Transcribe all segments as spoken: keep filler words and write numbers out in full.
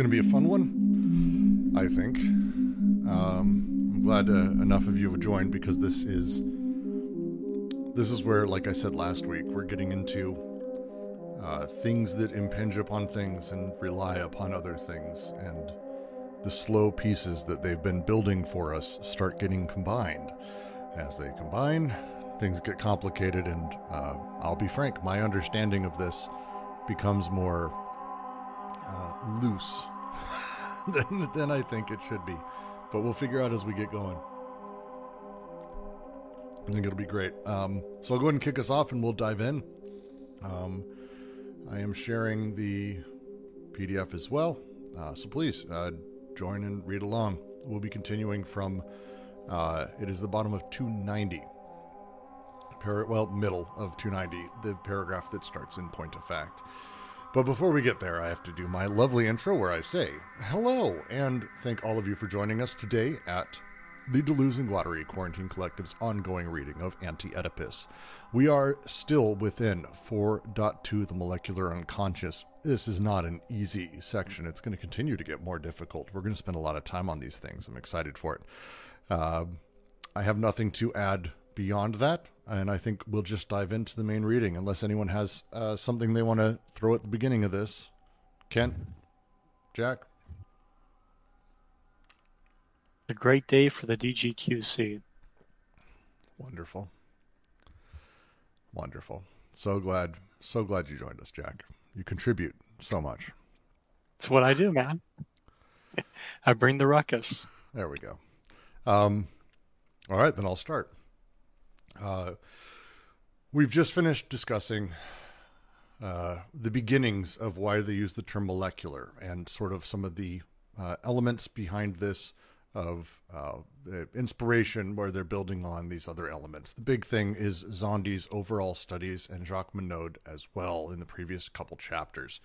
going to be a fun one, I think. Um, I'm glad uh, enough of you have joined, because this is this is where, like I said last week, we're getting into uh, things that impinge upon things and rely upon other things, and the slow pieces that they've been building for us start getting combined. As they combine, things get complicated, and uh, I'll be frank, my understanding of this becomes more uh, loose than, than I think it should be. But we'll figure out as we get going. I think it'll be great. Um, so I'll go ahead and kick us off and we'll dive in. Um, I am sharing the P D F as well. Uh, so please uh, join and read along. We'll be continuing from, uh, it is the bottom of two ninety. Par- well, middle of two ninety, the paragraph that starts in point of fact. But before we get there, I have to do my lovely intro where I say hello and thank all of you for joining us today at the Deleuze and Guattari Quarantine Collective's ongoing reading of Anti-Oedipus. We are still within four point two, the molecular unconscious. This is not an easy section. It's going to continue to get more difficult. We're going to spend a lot of time on these things. I'm excited for it. Uh, I have nothing to add beyond that, and I think we'll just dive into the main reading, unless anyone has uh, something they want to throw at the beginning of this. Kent? Jack? A great day for the D G Q C. Wonderful. Wonderful. So glad, so glad you joined us, Jack. You contribute so much. It's what I do, man. I bring the ruckus. There we go. Um, all right, then I'll start. Uh, we've just finished discussing uh, the beginnings of why they use the term molecular and sort of some of the uh, elements behind this, of uh, inspiration where they're building on these other elements. The big thing is Szondi's overall studies and Jacques Monod as well in the previous couple chapters.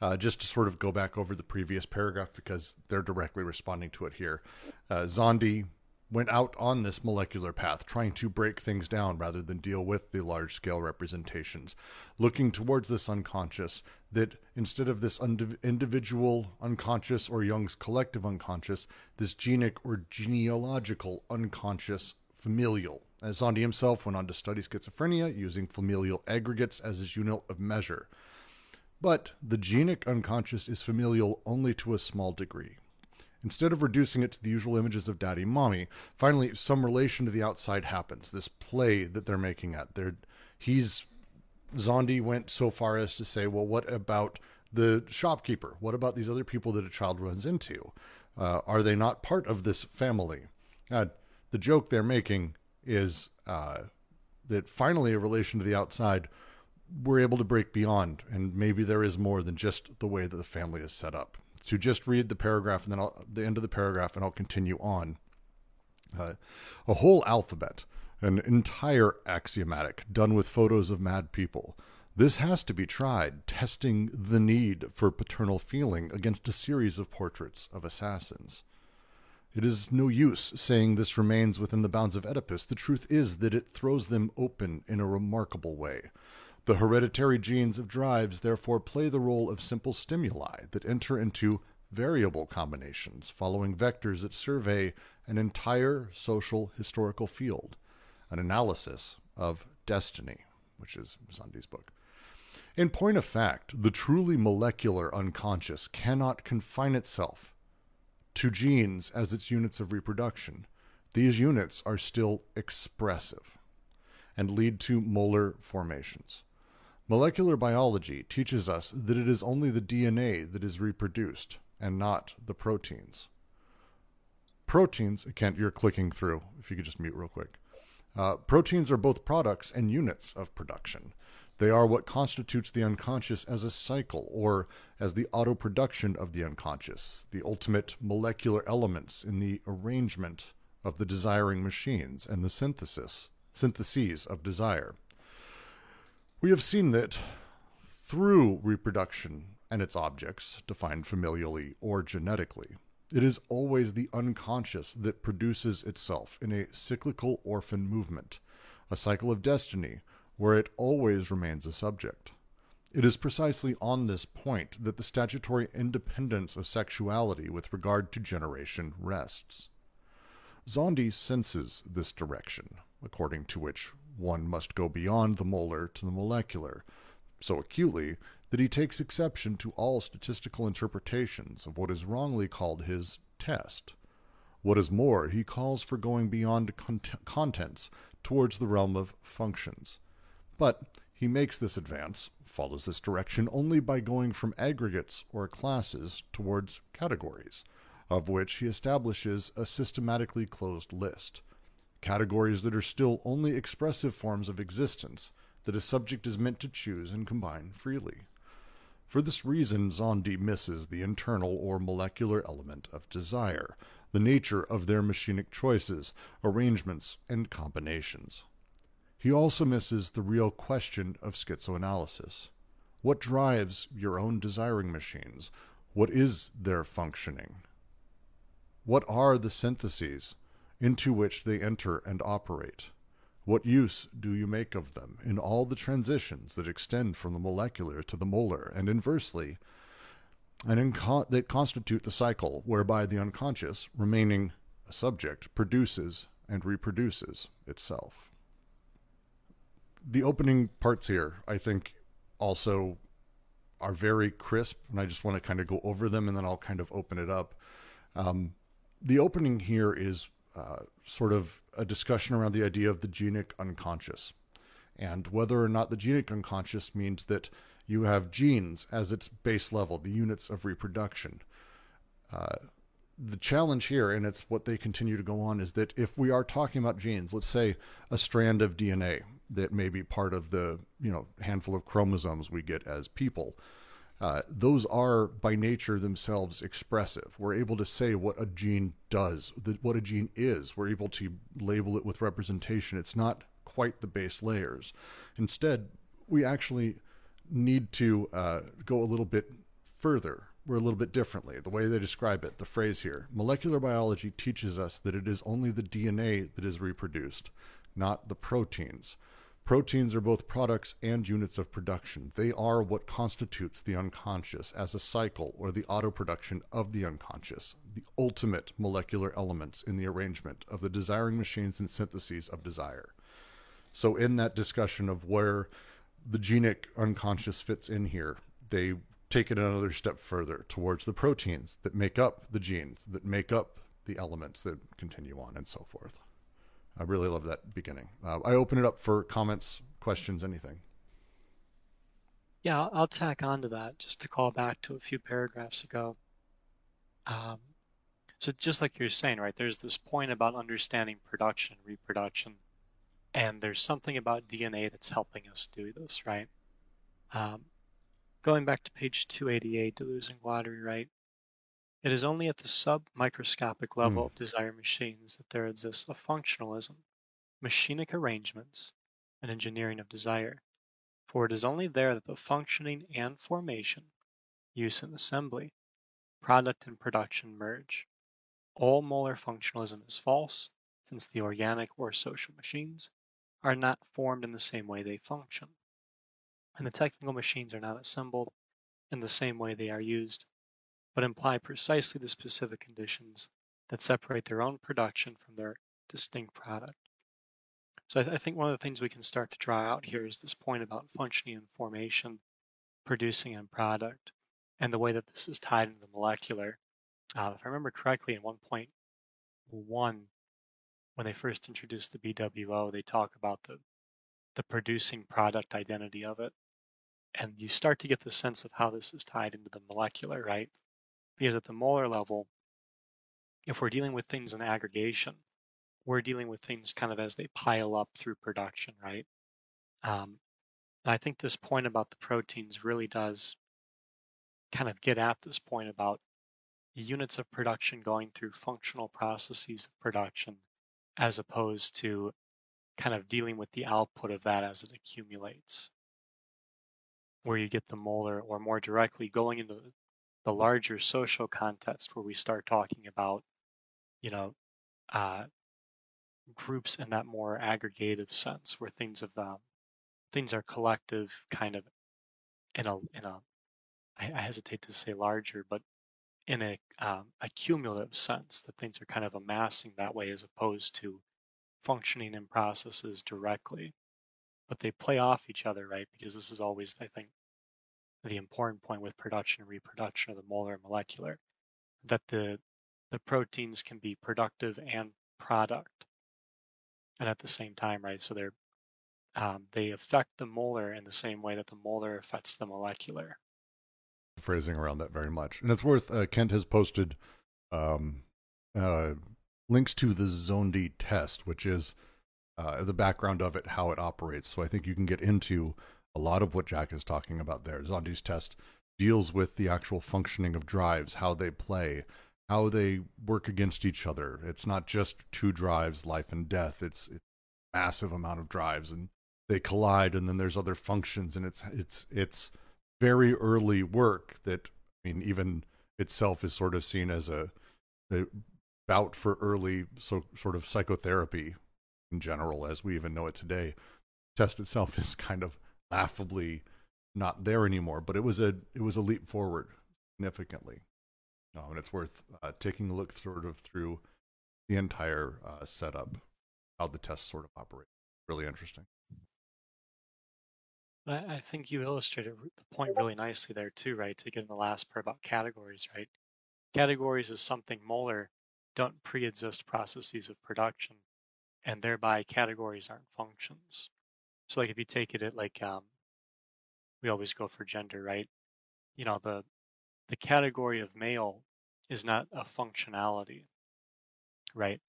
Uh, just to sort of go back over the previous paragraph because they're directly responding to it here. Uh, Szondi went out on this molecular path, trying to break things down rather than deal with the large-scale representations, looking towards this unconscious, that instead of this und- individual unconscious or Jung's collective unconscious, this genic or genealogical unconscious familial. As Szondi himself went on to study schizophrenia, using familial aggregates as his unit of measure. But the genic unconscious is familial only to a small degree. Instead of reducing it to the usual images of daddy, mommy, finally some relation to the outside happens. This play that they're making at there, he's Szondi went so far as to say, well, what about the shopkeeper? What about these other people that a child runs into? Uh, are they not part of this family? Uh, the joke they're making is uh, that finally a relation to the outside, we're able to break beyond, and maybe there is more than just the way that the family is set up. To just read the paragraph and then I'll, the end of the paragraph, and I'll continue on. Uh, a whole alphabet, an entire axiomatic, done with photos of mad people. This has to be tried, testing the need for paternal feeling against a series of portraits of assassins. It is no use saying this remains within the bounds of Oedipus. The truth is that it throws them open in a remarkable way. The hereditary genes of drives therefore play the role of simple stimuli that enter into variable combinations, following vectors that survey an entire social historical field, an analysis of destiny, which is Szondi's book. In point of fact, the truly molecular unconscious cannot confine itself to genes as its units of reproduction. These units are still expressive and lead to molar formations. Molecular biology teaches us that it is only the D N A that is reproduced and not the proteins. Proteins, Kent, you're clicking through, if you could just mute real quick. Uh, proteins are both products and units of production. They are what constitutes the unconscious as a cycle, or as the autoproduction of the unconscious, the ultimate molecular elements in the arrangement of the desiring machines and the synthesis, syntheses of desire. We have seen that through reproduction and its objects, defined familially or genetically, it is always the unconscious that produces itself in a cyclical orphan movement, a cycle of destiny where it always remains a subject. It is precisely on this point that the statutory independence of sexuality with regard to generation rests. Szondi senses this direction, according to which one must go beyond the molar to the molecular, so acutely that he takes exception to all statistical interpretations of what is wrongly called his test. What is more, he calls for going beyond cont contents towards the realm of functions. But he makes this advance, follows this direction only by going from aggregates or classes towards categories, of which he establishes a systematically closed list. Categories that are still only expressive forms of existence that a subject is meant to choose and combine freely. For this reason, Szondi misses the internal or molecular element of desire, the nature of their machinic choices, arrangements, and combinations. He also misses the real question of schizoanalysis. What drives your own desiring machines? What is their functioning? What are the syntheses into which they enter and operate? What use do you make of them in all the transitions that extend from the molecular to the molar and inversely, and in con that constitute the cycle whereby the unconscious, remaining a subject, produces and reproduces itself? The opening parts here, I think, also are very crisp, and I just want to kind of go over them, and then I'll kind of open it up. Um, the opening here is Uh, sort of a discussion around the idea of the genic unconscious, and whether or not the genic unconscious means that you have genes as its base level, the units of reproduction. Uh, the challenge here, and it's what they continue to go on, is that if we are talking about genes, let's say a strand of D N A that may be part of the, you know, handful of chromosomes we get as people, Uh, those are by nature themselves expressive. We're able to say what a gene does, that what a gene is. We're able to label it with representation. It's not quite the base layers. Instead, we actually need to uh, go a little bit further. We're a little bit differently. The way they describe it, the phrase here, molecular biology teaches us that it is only the D N A that is reproduced, not the proteins. Proteins are both products and units of production. They are what constitutes the unconscious as a cycle or the autoproduction of the unconscious, the ultimate molecular elements in the arrangement of the desiring machines and syntheses of desire. So in that discussion of where the genic unconscious fits in here, they take it another step further towards the proteins that make up the genes, that make up the elements that continue on and so forth. I really love that beginning. Uh, I open it up for comments, questions, anything. Yeah, I'll, I'll tack on to that just to call back to a few paragraphs ago. Um, so just like you're saying, right, there's this point about understanding production, reproduction, and there's something about D N A that's helping us do this, right? Um, going back to page two eighty-eight, Deleuze and Guattari, right? It is only at the sub-microscopic level mm. of desire machines that there exists a functionalism, machinic arrangements, and engineering of desire, for it is only there that the functioning and formation, use and assembly, product and production merge. All molar functionalism is false, since the organic or social machines are not formed in the same way they function, and the technical machines are not assembled in the same way they are used, but imply precisely the specific conditions that separate their own production from their distinct product. So I, th I think one of the things we can start to draw out here is this point about functioning and formation, producing and product, and the way that this is tied into the molecular. Uh, if I remember correctly, in one point one, when they first introduced the B W O, they talk about the, the producing product identity of it. And you start to get the sense of how this is tied into the molecular, right? Because at the molar level, if we're dealing with things in aggregation, we're dealing with things kind of as they pile up through production, right? Um, and I think this point about the proteins really does kind of get at this point about units of production going through functional processes of production, as opposed to kind of dealing with the output of that as it accumulates, where you get the molar, or more directly going into the the larger social context where we start talking about, you know, uh, groups in that more aggregative sense, where things of um, things are collective kind of in a in a I, I hesitate to say larger, but in a um, a cumulative sense, that things are kind of amassing that way as opposed to functioning in processes directly. But they play off each other, right? Because this is always, I think, the important point with production and reproduction of the molar and molecular, that the the proteins can be productive and product, and at the same time, right? So they're um, they affect the molar in the same way that the molar affects the molecular. Phrasing around that very much, and it's worth. Uh, Kent has posted um, uh, links to the Szondi test, which is uh, the background of it, how it operates. So I think you can get into a lot of what Jack is talking about there. Szondi's test deals with the actual functioning of drives, how they play, how they work against each other. It's not just two drives, life and death. It's, it's a massive amount of drives, and they collide, and then there's other functions, and it's it's it's very early work that, I mean, even itself is sort of seen as a, a bout for early so, sort of psychotherapy in general, as we even know it today. The test itself is kind of laughably not there anymore, but it was a it was a leap forward significantly, um, and it's worth uh, taking a look sort of through the entire uh, setup, how the tests sort of operate. Really interesting. I think you illustrated the point really nicely there too, right? To get in the last part about categories, right? Categories is something molar don't pre-exist processes of production, and thereby categories aren't functions. So like if you take it at like, um, we always go for gender, right? You know, the the category of male is not a functionality, right?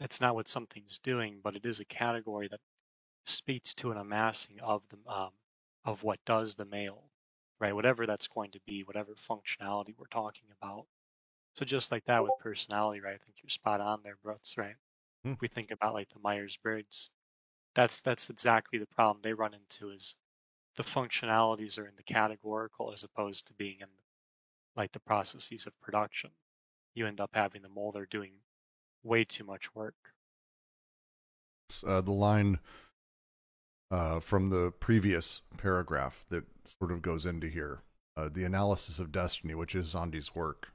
That's not what something's doing, but it is a category that speaks to an amassing of the, um, of what does the male, right? Whatever that's going to be, whatever functionality we're talking about. So just like that with personality, right? I think you're spot on there, Brooks, right? Hmm. We think about like the Myers-Briggs. That's that's exactly the problem they run into, is the functionalities are in the categorical as opposed to being in like the processes of production. You end up having the molar doing way too much work. Uh, the line uh, from the previous paragraph that sort of goes into here, uh, the analysis of destiny, which is Szondi's work,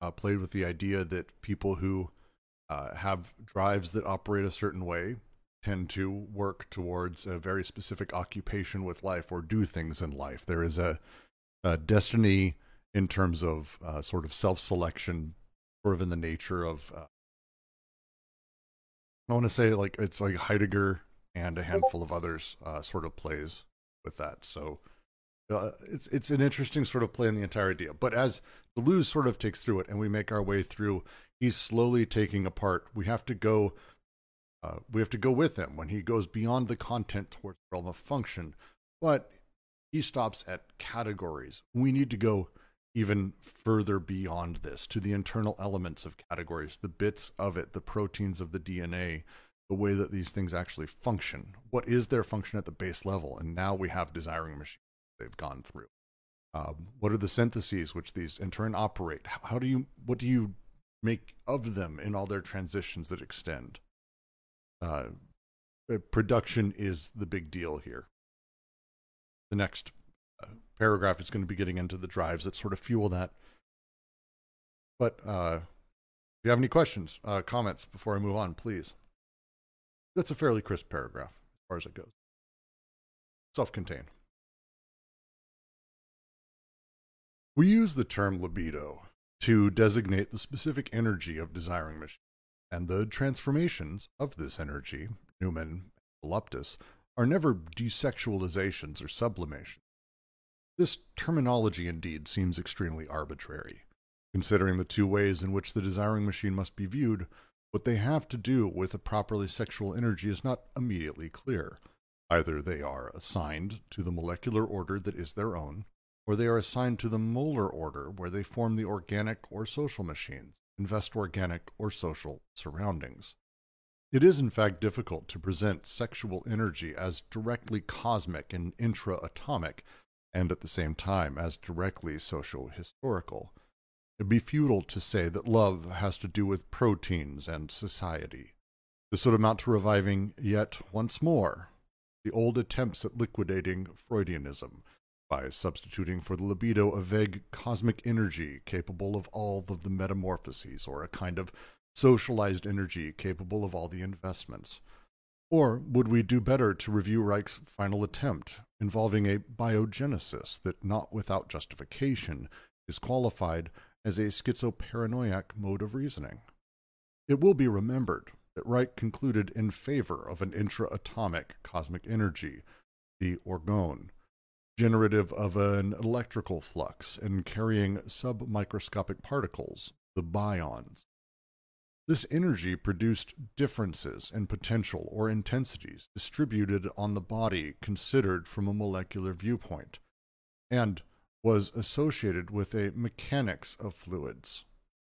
uh, played with the idea that people who uh, have drives that operate a certain way tend to work towards a very specific occupation with life or do things in life. There is a, a destiny in terms of uh, sort of self-selection, sort of in the nature of, uh, I want to say like, it's like Heidegger and a handful of others uh, sort of plays with that. So uh, it's, it's an interesting sort of play in the entire idea, but as Deleuze sort of takes through it and we make our way through, he's slowly taking apart. We have to go Uh, we have to go with him when he goes beyond the content towards the realm of function, but he stops at categories. We need to go even further beyond this to the internal elements of categories, the bits of it, the proteins of the D N A, the way that these things actually function. What is their function at the base level? And now we have desiring machines they've gone through. Um, what are the syntheses which these in turn operate? How, how do you, what do you make of them in all their transitions that extend? Uh, production is the big deal here. The next uh, paragraph is going to be getting into the drives that sort of fuel that. But uh, if you have any questions, uh, comments before I move on, please. That's a fairly crisp paragraph as far as it goes. Self-contained. We use the term libido to designate the specific energy of desiring machines, and the transformations of this energy, Newman and Voluptas, are never desexualizations or sublimations. This terminology indeed seems extremely arbitrary. Considering the two ways in which the desiring machine must be viewed, what they have to do with a properly sexual energy is not immediately clear. Either they are assigned to the molecular order that is their own, or they are assigned to the molar order where they form the organic or social machines, invest organic or social surroundings. It is in fact difficult to present sexual energy as directly cosmic and intra-atomic, and at the same time as directly socio-historical. It would be futile to say that love has to do with proteins and society. This would amount to reviving, yet once more, the old attempts at liquidating Freudianism, by substituting for the libido a vague cosmic energy capable of all of the metamorphoses, or a kind of socialized energy capable of all the investments? Or would we do better to review Reich's final attempt, involving a biogenesis that, not without justification, is qualified as a schizoparanoiac mode of reasoning? It will be remembered that Reich concluded in favor of an intra-atomic cosmic energy, the orgone, generative of an electrical flux and carrying submicroscopic particles, the bions. This energy produced differences in potential or intensities distributed on the body considered from a molecular viewpoint, and was associated with a mechanics of fluids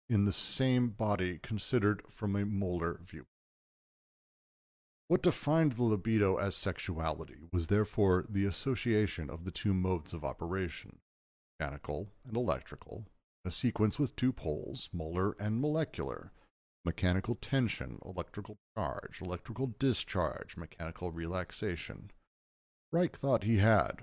in the same body considered from a molar viewpoint. What defined the libido as sexuality was therefore the association of the two modes of operation, mechanical and electrical, a sequence with two poles, molar and molecular, mechanical tension, electrical charge, electrical discharge, mechanical relaxation. Reich thought he had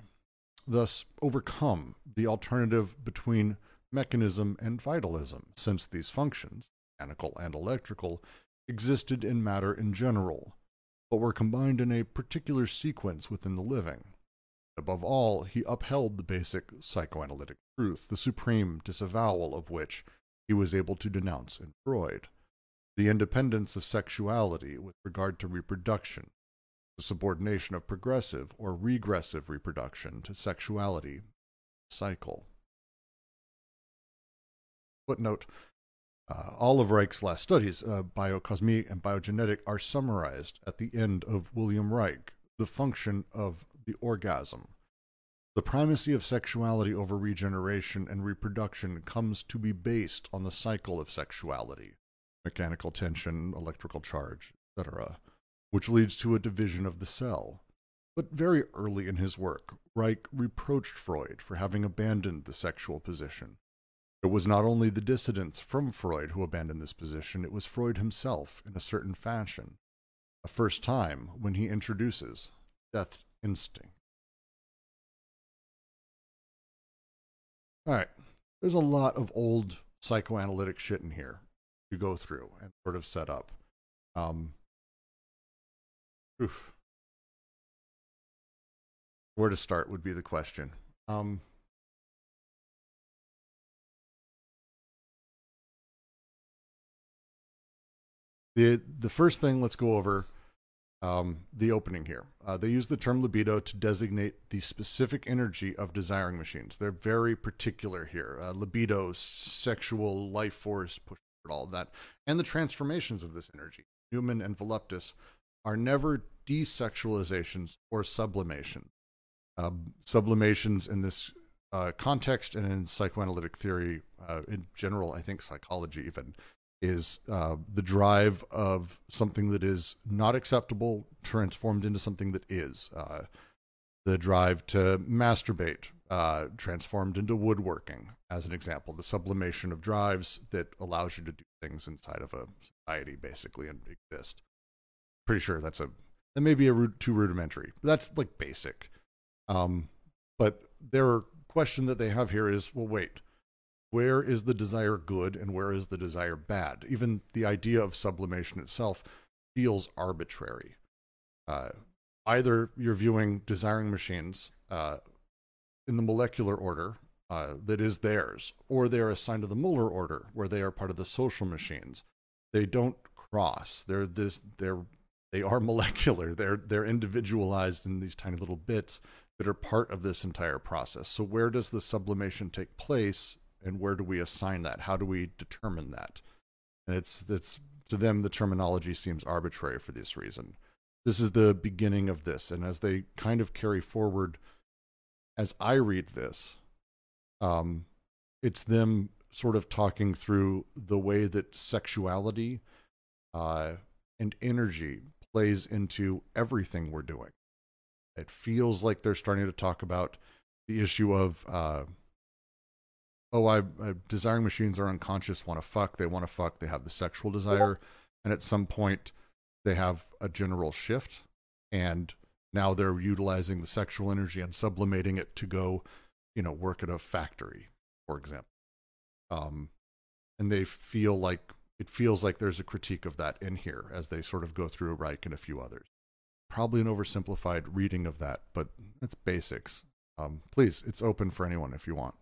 thus overcome the alternative between mechanism and vitalism, since these functions, mechanical and electrical, existed in matter in general, but were combined in a particular sequence within the living. Above all, he upheld the basic psychoanalytic truth, the supreme disavowal of which he was able to denounce in Freud, the independence of sexuality with regard to reproduction, the subordination of progressive or regressive reproduction to sexuality cycle. Footnote, uh, all of Reich's last studies, uh, biocosmic and biogenetic, are summarized at the end of William Reich, The Function of the Orgasm. The primacy of sexuality over regeneration and reproduction comes to be based on the cycle of sexuality, mechanical tension, electrical charge, et cetera, which leads to a division of the cell. But very early in his work, Reich reproached Freud for having abandoned the sexual position. It was not only the dissidents from Freud who abandoned this position, it was Freud himself in a certain fashion, a first time when he introduces death instinct. All right, there's a lot of old psychoanalytic shit in here to go through and sort of set up. Um, Oof. Where to start would be the question. Um, the the first thing, let's go over um, the opening here. Uh, they use the term libido to designate the specific energy of desiring machines. They're very particular here. Uh, libido, sexual life force, push, all that, and the transformations of this energy, Newman and Voluptas, are never desexualizations or sublimations. Uh, sublimations in this uh, context and in psychoanalytic theory, uh, in general, I think psychology even, is uh, the drive of something that is not acceptable transformed into something that is. Uh, the drive to masturbate uh, transformed into woodworking, as an example. The sublimation of drives that allows you to do things inside of a society, basically, and exist. Pretty sure that's a that may be a root too rudimentary. That's like basic. Um, but their question that they have here is, well, wait, where is the desire good and where is the desire bad? Even the idea of sublimation itself feels arbitrary. Uh, either you're viewing desiring machines uh, in the molecular order uh, that is theirs, or they are assigned to the molar order where they are part of the social machines. They don't cross. They're this. They're They are molecular. They're they're individualized in these tiny little bits that are part of this entire process. So where does the sublimation take place, and where do we assign that? How do we determine that? And it's that's to them the terminology seems arbitrary for this reason. This is the beginning of this, and as they kind of carry forward, as I read this, um, it's them sort of talking through the way that sexuality uh, and energy plays into everything we're doing. It feels like they're starting to talk about the issue of, uh, oh, I, I desiring machines are unconscious, want to fuck, they want to fuck, they have the sexual desire, and at some point they have a general shift, and now they're utilizing the sexual energy and sublimating it to go you know, work at a factory, for example. Um, and they feel like, it feels like there's a critique of that in here as they sort of go through Reich and a few others. Probably an oversimplified reading of that, but it's basics. Um, please, it's open for anyone if you want.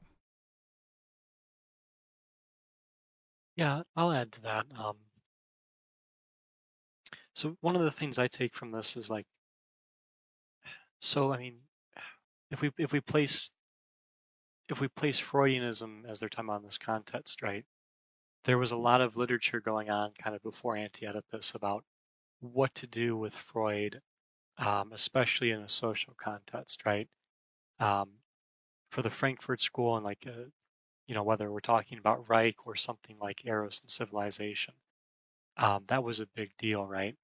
Yeah, I'll add to that. Um, so one of the things I take from this is like, so I mean, if we if we place if we place Freudianism as they're talking about in this context, right? There was a lot of literature going on kind of before Anti-Oedipus about what to do with Freud, um, especially in a social context, right? Um, for the Frankfurt School and like a, you know, whether we're talking about Reich or something like Eros and Civilization, um, that was a big deal, right?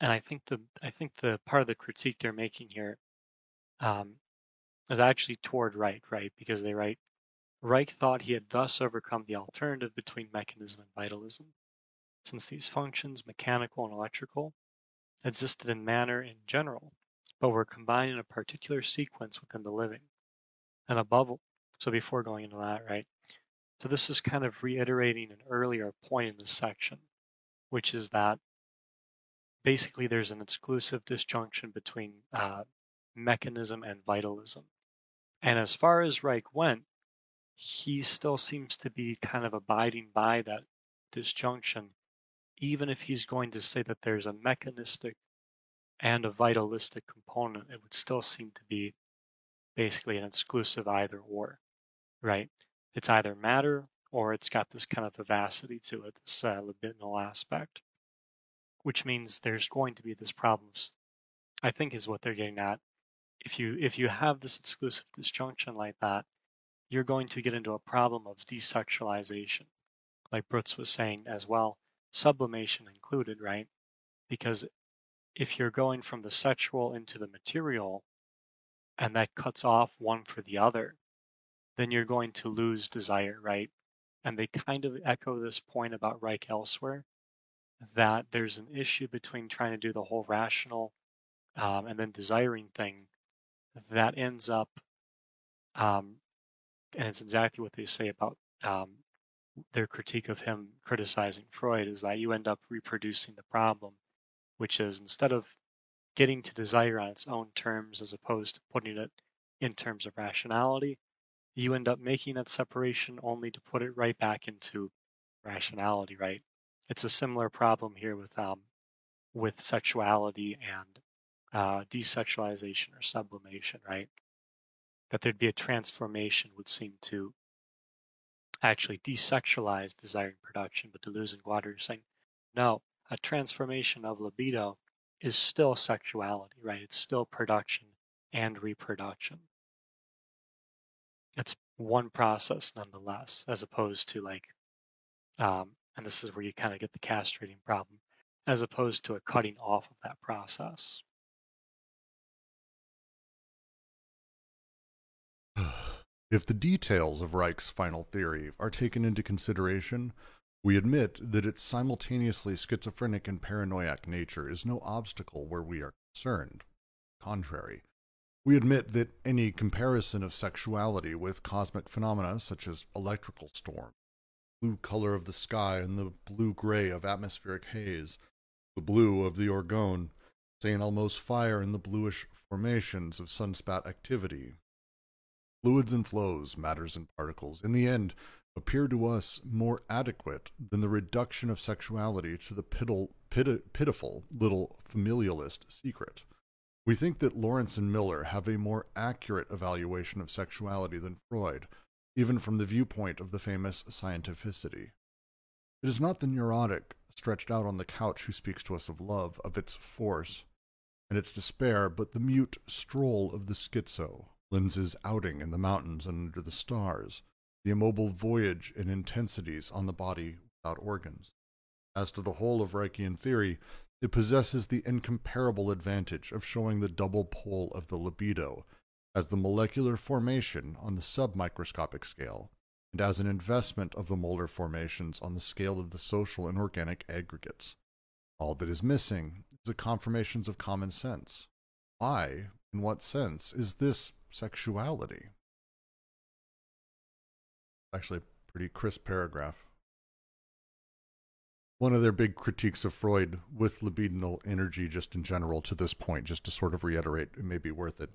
And I think the I think the part of the critique they're making here, um, is actually toward Reich, right? Because they write, Reich thought he had thus overcome the alternative between mechanism and vitalism, since these functions, mechanical and electrical, existed in matter in general, but were combined in a particular sequence within the living, and above all. So before going into that, right? So this is kind of reiterating an earlier point in this section, which is that basically there's an exclusive disjunction between uh, mechanism and vitalism. And as far as Reich went, he still seems to be kind of abiding by that disjunction, even if he's going to say that there's a mechanistic and a vitalistic component, it would still seem to be basically an exclusive either or. Right? It's either matter or it's got this kind of vivacity to it, this uh, libidinal aspect, which means there's going to be this problem. I think is what they're getting at. If you if you have this exclusive disjunction like that, you're going to get into a problem of desexualization, like Brutz was saying as well, sublimation included, right? Because if you're going from the sexual into the material, and that cuts off one for the other, then you're going to lose desire, right? And they kind of echo this point about Reich elsewhere, that there's an issue between trying to do the whole rational um, and then desiring thing that ends up, um, and it's exactly what they say about um, their critique of him criticizing Freud, is that you end up reproducing the problem, which is instead of getting to desire on its own terms as opposed to putting it in terms of rationality, you end up making that separation only to put it right back into rationality, right? It's a similar problem here with um, with sexuality and uh, desexualization or sublimation, right? That there'd be a transformation would seem to actually desexualize desire and production, but Deleuze and Guattari are saying, no, a transformation of libido is still sexuality, right? It's still production and reproduction. It's one process nonetheless, as opposed to like, um, and this is where you kind of get the castrating problem, as opposed to a cutting off of that process. If the details of Reich's final theory are taken into consideration, we admit that its simultaneously schizophrenic and paranoiac nature is no obstacle where we are concerned. Contrary. We admit that any comparison of sexuality with cosmic phenomena such as electrical storm, blue color of the sky and the blue-gray of atmospheric haze, the blue of the orgone, Saint Elmo's fire and the bluish formations of sunspot activity, fluids and flows, matters and particles, in the end, appear to us more adequate than the reduction of sexuality to the pitil, pit, pitiful little familialist secret. We think that Lawrence and Miller have a more accurate evaluation of sexuality than Freud, even from the viewpoint of the famous scientificity. It is not the neurotic stretched out on the couch who speaks to us of love, of its force, and its despair, but the mute stroll of the schizo, Lindsay's outing in the mountains and under the stars, the immobile voyage in intensities on the body without organs. As to the whole of Reichian theory, it possesses the incomparable advantage of showing the double pole of the libido as the molecular formation on the submicroscopic scale, and as an investment of the molar formations on the scale of the social and organic aggregates. All that is missing is the confirmations of common sense. Why, in what sense, is this sexuality? actually a pretty crisp paragraph. One of their big critiques of Freud with libidinal energy, just in general to this point, just to sort of reiterate, it may be worth it,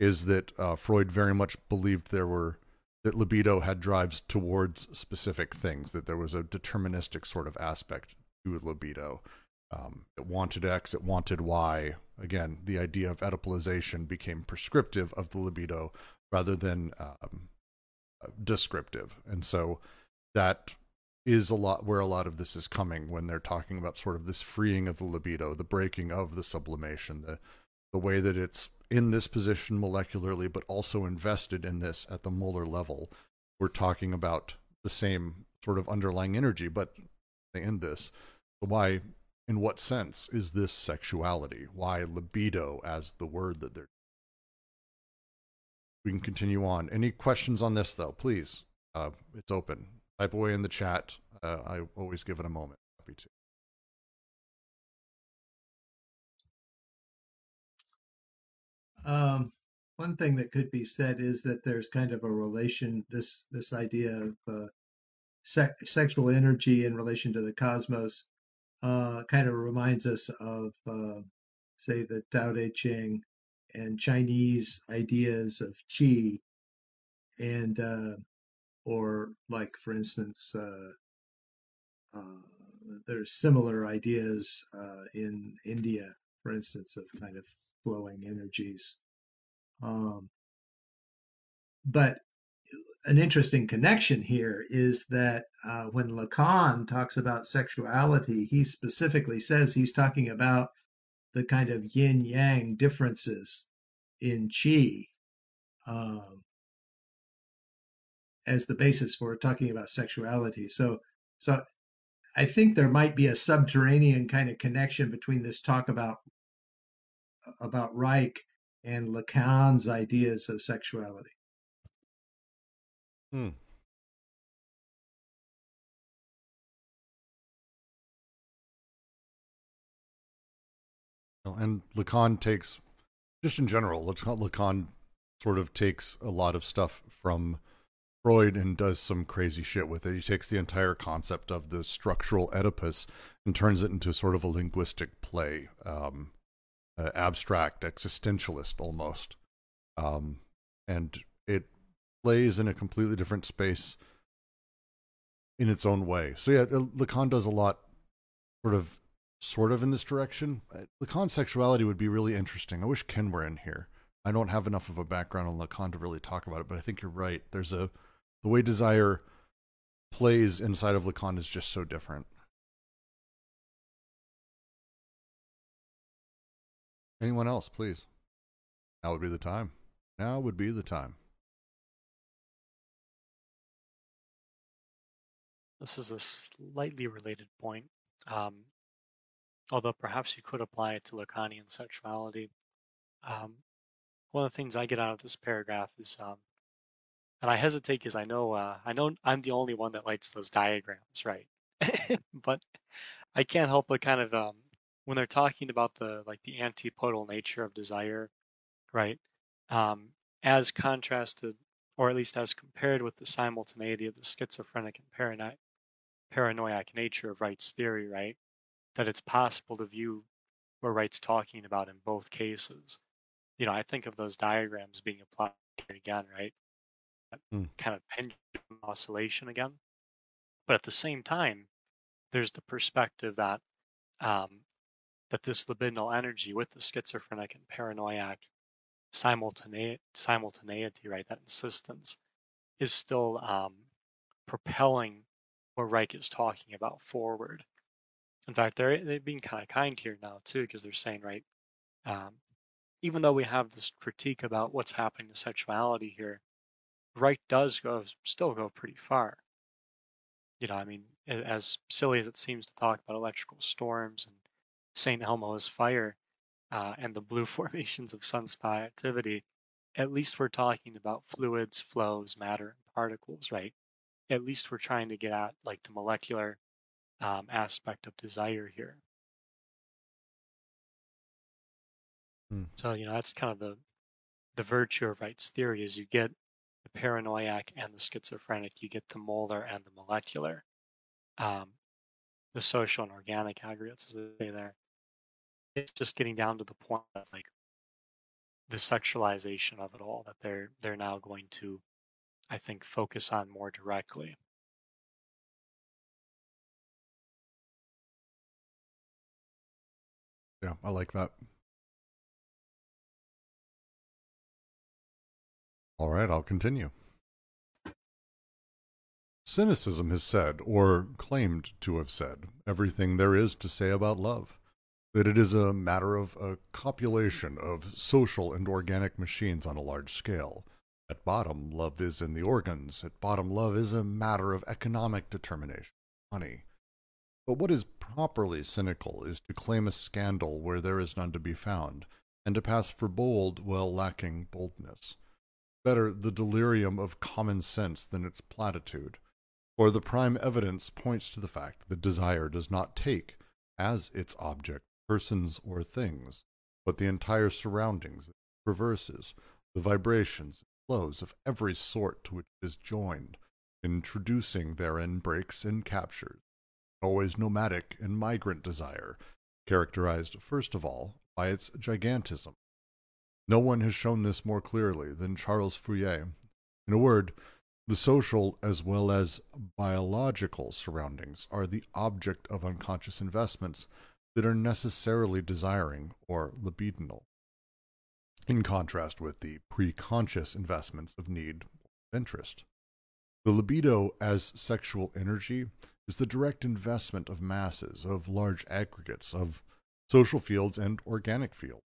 is that uh, Freud very much believed there were, that libido had drives towards specific things, that there was a deterministic sort of aspect to libido. Um, it wanted X, it wanted Y. Again, the idea of Oedipalization became prescriptive of the libido rather than um, descriptive. And so that is a lot where a lot of this is coming when they're talking about sort of this freeing of the libido, the breaking of the sublimation, the the way that it's in this position molecularly, but also invested in this at the molar level. We're talking about the same sort of underlying energy, but they end this. Why, in what sense is this sexuality? Why libido as the word that they're... We can continue on. Any questions on this, though, please? Uh, it's open. Type away in the chat. Uh, I always give it a moment. Happy to. Um, one thing that could be said is that there's kind of a relation, this this idea of uh, se- sexual energy in relation to the cosmos uh, kind of reminds us of, uh, say, the Tao Te Ching and Chinese ideas of qi, and uh, or like, for instance, uh, uh, there's similar ideas uh, in India, for instance, of kind of flowing energies. Um, but an interesting connection here is that uh, when Lacan talks about sexuality, he specifically says he's talking about the kind of yin-yang differences in qi um, as the basis for talking about sexuality. So, so I think there might be a subterranean kind of connection between this talk about about Reich and Lacan's ideas of sexuality. Hmm. And Lacan takes, just in general, Lacan sort of takes a lot of stuff from Freud and does some crazy shit with it. He takes the entire concept of the structural Oedipus and turns it into sort of a linguistic play. Um, Uh, abstract, existentialist almost. Um, and it plays in a completely different space in its own way. So yeah, Lacan does a lot sort of sort of in this direction. Lacan's sexuality would be really interesting. I wish Ken were in here. I don't have enough of a background on Lacan to really talk about it, but I think you're right. There's a, the way desire plays inside of Lacan is just so different. Anyone else, please? Now would be the time. Now would be the time. This is a slightly related point, um, although perhaps you could apply it to Lacanian sexuality. Um, one of the things I get out of this paragraph is, um, and I hesitate because I know uh, I know I'm the only one that likes those diagrams, right? But I can't help but kind of. Um, When they're talking about the like the antipodal nature of desire, right, um, as contrasted, or at least as compared with the simultaneity of the schizophrenic and parano- paranoid nature of Wright's theory, right, that it's possible to view what Wright's talking about in both cases. You know, I think of those diagrams being applied here again, right, mm. kind of pendulum oscillation again. But at the same time, there's the perspective that um, that this libidinal energy with the schizophrenic and paranoid simultane- simultaneity, right, that insistence, is still um, propelling what Reich is talking about forward. In fact, they're, they're being kind of kind here now, too, because they're saying, right, um, even though we have this critique about what's happening to sexuality here, Reich does go, still go pretty far. You know, I mean, as silly as it seems to talk about electrical storms and Saint Elmo's fire uh, and the blue formations of sunspot activity, at least we're talking about fluids, flows, matter, and particles, right? At least we're trying to get at like the molecular um, aspect of desire here. Hmm. So, you know, that's kind of the the virtue of Wright's theory, is you get the paranoiac and the schizophrenic. You get the molar and the molecular, um, the social and organic aggregates, as they say there. It's just getting down to the point of like the sexualization of it all that they're they're now going to, I think, focus on more directly. Yeah, I like that. All right, I'll continue. Cynicism has said, or claimed to have said, everything there is to say about love. That it is a matter of a copulation of social and organic machines on a large scale. At bottom, love is in the organs. At bottom, love is a matter of economic determination, money. But what is properly cynical is to claim a scandal where there is none to be found, and to pass for bold while lacking boldness. Better the delirium of common sense than its platitude, for the prime evidence points to the fact that desire does not take, as its object, persons or things, but the entire surroundings, traverses, the vibrations, flows of every sort to which it is joined, introducing therein breaks and captures, always nomadic and migrant desire, characterized first of all by its gigantism. No one has shown this more clearly than Charles Fourier. In a word, the social as well as biological surroundings are the object of unconscious investments that are necessarily desiring or libidinal, in contrast with the preconscious investments of need or interest. The libido as sexual energy is the direct investment of masses, of large aggregates, of social fields and organic fields.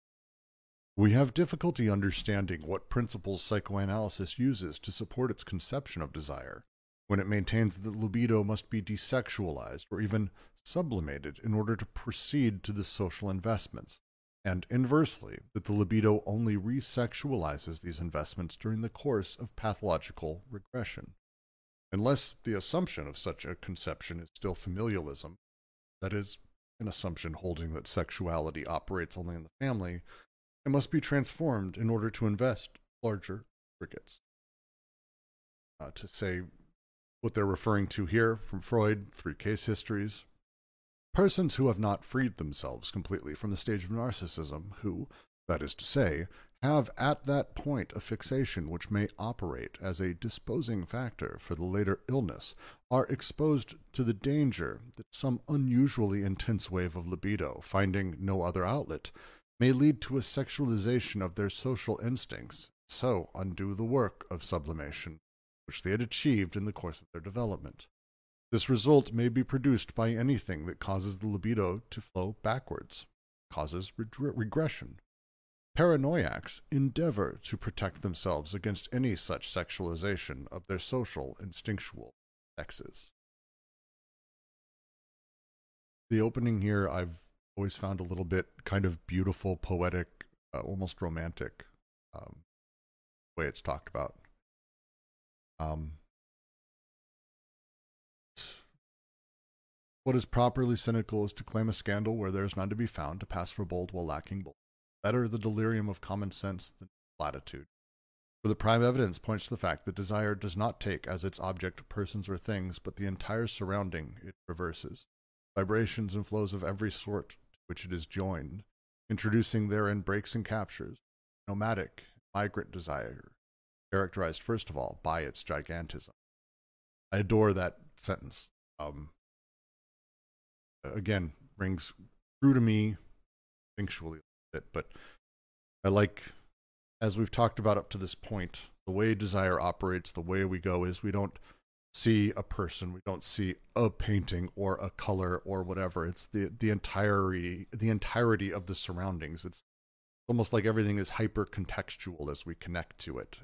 We have difficulty understanding what principles psychoanalysis uses to support its conception of desire, when it maintains that libido must be desexualized or even sublimated in order to proceed to the social investments, and inversely, that the libido only resexualizes these investments during the course of pathological regression. Unless the assumption of such a conception is still familialism, that is, an assumption holding that sexuality operates only in the family, it must be transformed in order to invest larger aggregates. Uh, to say what they're referring to here from Freud through case histories, persons who have not freed themselves completely from the stage of narcissism, who, that is to say, have at that point a fixation which may operate as a disposing factor for the later illness, are exposed to the danger that some unusually intense wave of libido, finding no other outlet, may lead to a sexualization of their social instincts, so undo the work of sublimation which they had achieved in the course of their development. This result may be produced by anything that causes the libido to flow backwards, causes re- regression. Paranoiacs endeavor to protect themselves against any such sexualization of their social instinctual sexes. The opening here I've always found a little bit kind of beautiful, poetic, uh, almost romantic, um, way it's talked about. Um, what is properly cynical is to claim a scandal where there is none to be found, to pass for bold while lacking bold. Better the delirium of common sense than platitude. For the prime evidence points to the fact that desire does not take as its object persons or things, but the entire surrounding it traverses, vibrations and flows of every sort to which it is joined, introducing therein breaks and captures, nomadic, migrant desire, characterized first of all by its gigantism. I adore that sentence. Um, again, rings true to me instinctually a bit, but I like, as we've talked about up to this point, the way desire operates, the way we go is we don't see a person, we don't see a painting or a color or whatever. It's the the entirety the entirety of the surroundings. It's almost like everything is hyper contextual as we connect to it.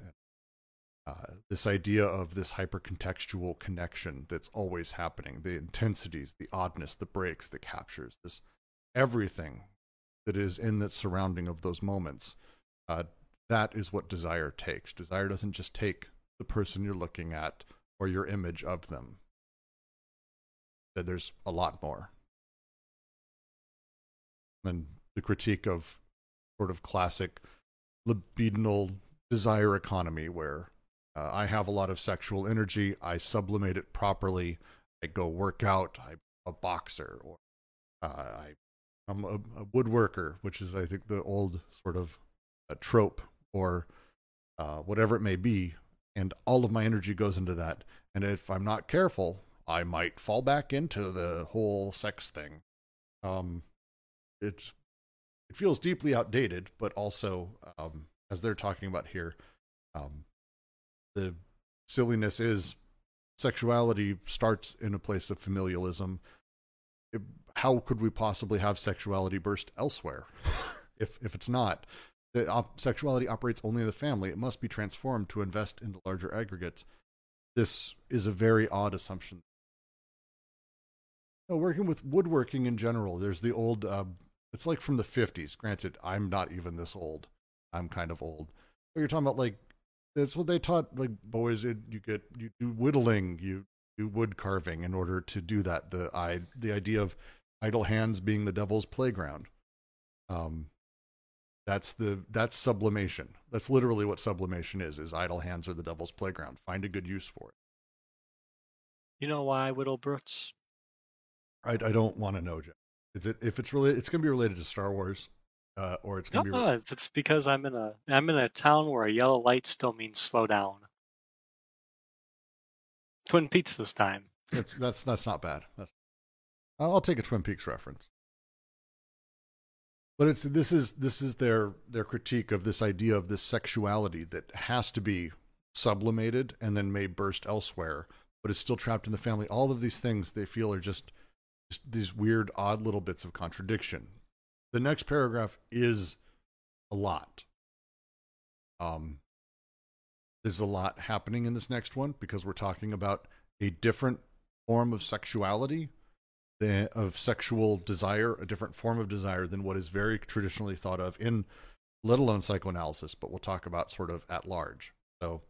Uh, this idea of this hyper contextual connection that's always happening, the intensities, the oddness, the breaks, the captures, this everything that is in the surrounding of those moments, uh, that is what desire takes. Desire doesn't just take the person you're looking at or your image of them. That there's a lot more. And the critique of sort of classic libidinal desire economy, where Uh, I have a lot of sexual energy. I sublimate it properly. I go work out. I'm a boxer, or uh, I, I'm a, a woodworker, which is, I think, the old sort of a trope, or uh, whatever it may be. And all of my energy goes into that. And if I'm not careful, I might fall back into the whole sex thing. Um, it's, it feels deeply outdated, but also, um, as they're talking about here, um, the silliness is sexuality starts in a place of familialism. It, how could we possibly have sexuality burst elsewhere? if if it's not, the op- sexuality operates only in the family. It must be transformed to invest into larger aggregates. This is a very odd assumption. So working with woodworking in general, there's the old, uh, it's like from the fifties. Granted, I'm not even this old. I'm kind of old. But you're talking about, like, that's what they taught, like, boys. It, you get you do whittling, you do wood carving in order to do that. The I the idea of idle hands being the devil's playground. Um, that's the that's sublimation. That's literally what sublimation is. Is idle hands are the devil's playground. Find a good use for it. You know why I whittle brutes? I, I don't want to know, Jeff. Is it if it's related? It's going to be related to Star Wars. Uh, or it's gonna no, be... no, it's because I'm in a I'm in a town where a yellow light still means slow down. Twin Peaks this time. That's that's, that's not bad. That's... I'll take a Twin Peaks reference. But it's this is this is their their critique of this idea of this sexuality that has to be sublimated and then may burst elsewhere, but is still trapped in the family. All of these things they feel are just, just these weird, odd little bits of contradiction. The next paragraph is a lot. Um, there's a lot happening in this next one because we're talking about a different form of sexuality, the, of sexual desire, a different form of desire than what is very traditionally thought of in, let alone psychoanalysis, but we'll talk about sort of at large. So,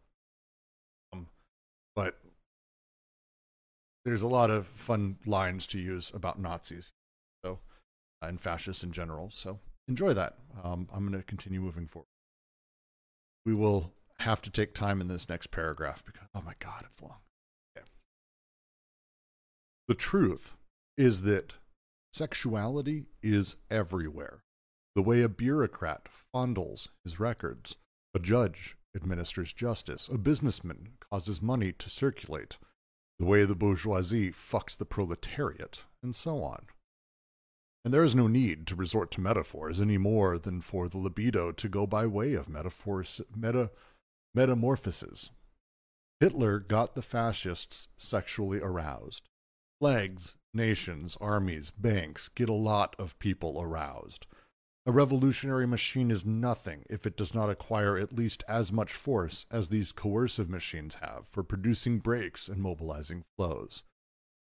um, but there's a lot of fun lines to use about Nazis. So, and fascists in general. So enjoy that. Um, I'm going to continue moving forward. We will have to take time in this next paragraph because, oh my God, it's long. Okay. The truth is that sexuality is everywhere. The way a bureaucrat fondles his records, a judge administers justice, a businessman causes money to circulate, the way the bourgeoisie fucks the proletariat, and so on. And there is no need to resort to metaphors any more than for the libido to go by way of metaphors, meta, metamorphoses. Hitler got the fascists sexually aroused. Flags, nations, armies, banks get a lot of people aroused. A revolutionary machine is nothing if it does not acquire at least as much force as these coercive machines have for producing breaks and mobilizing flows.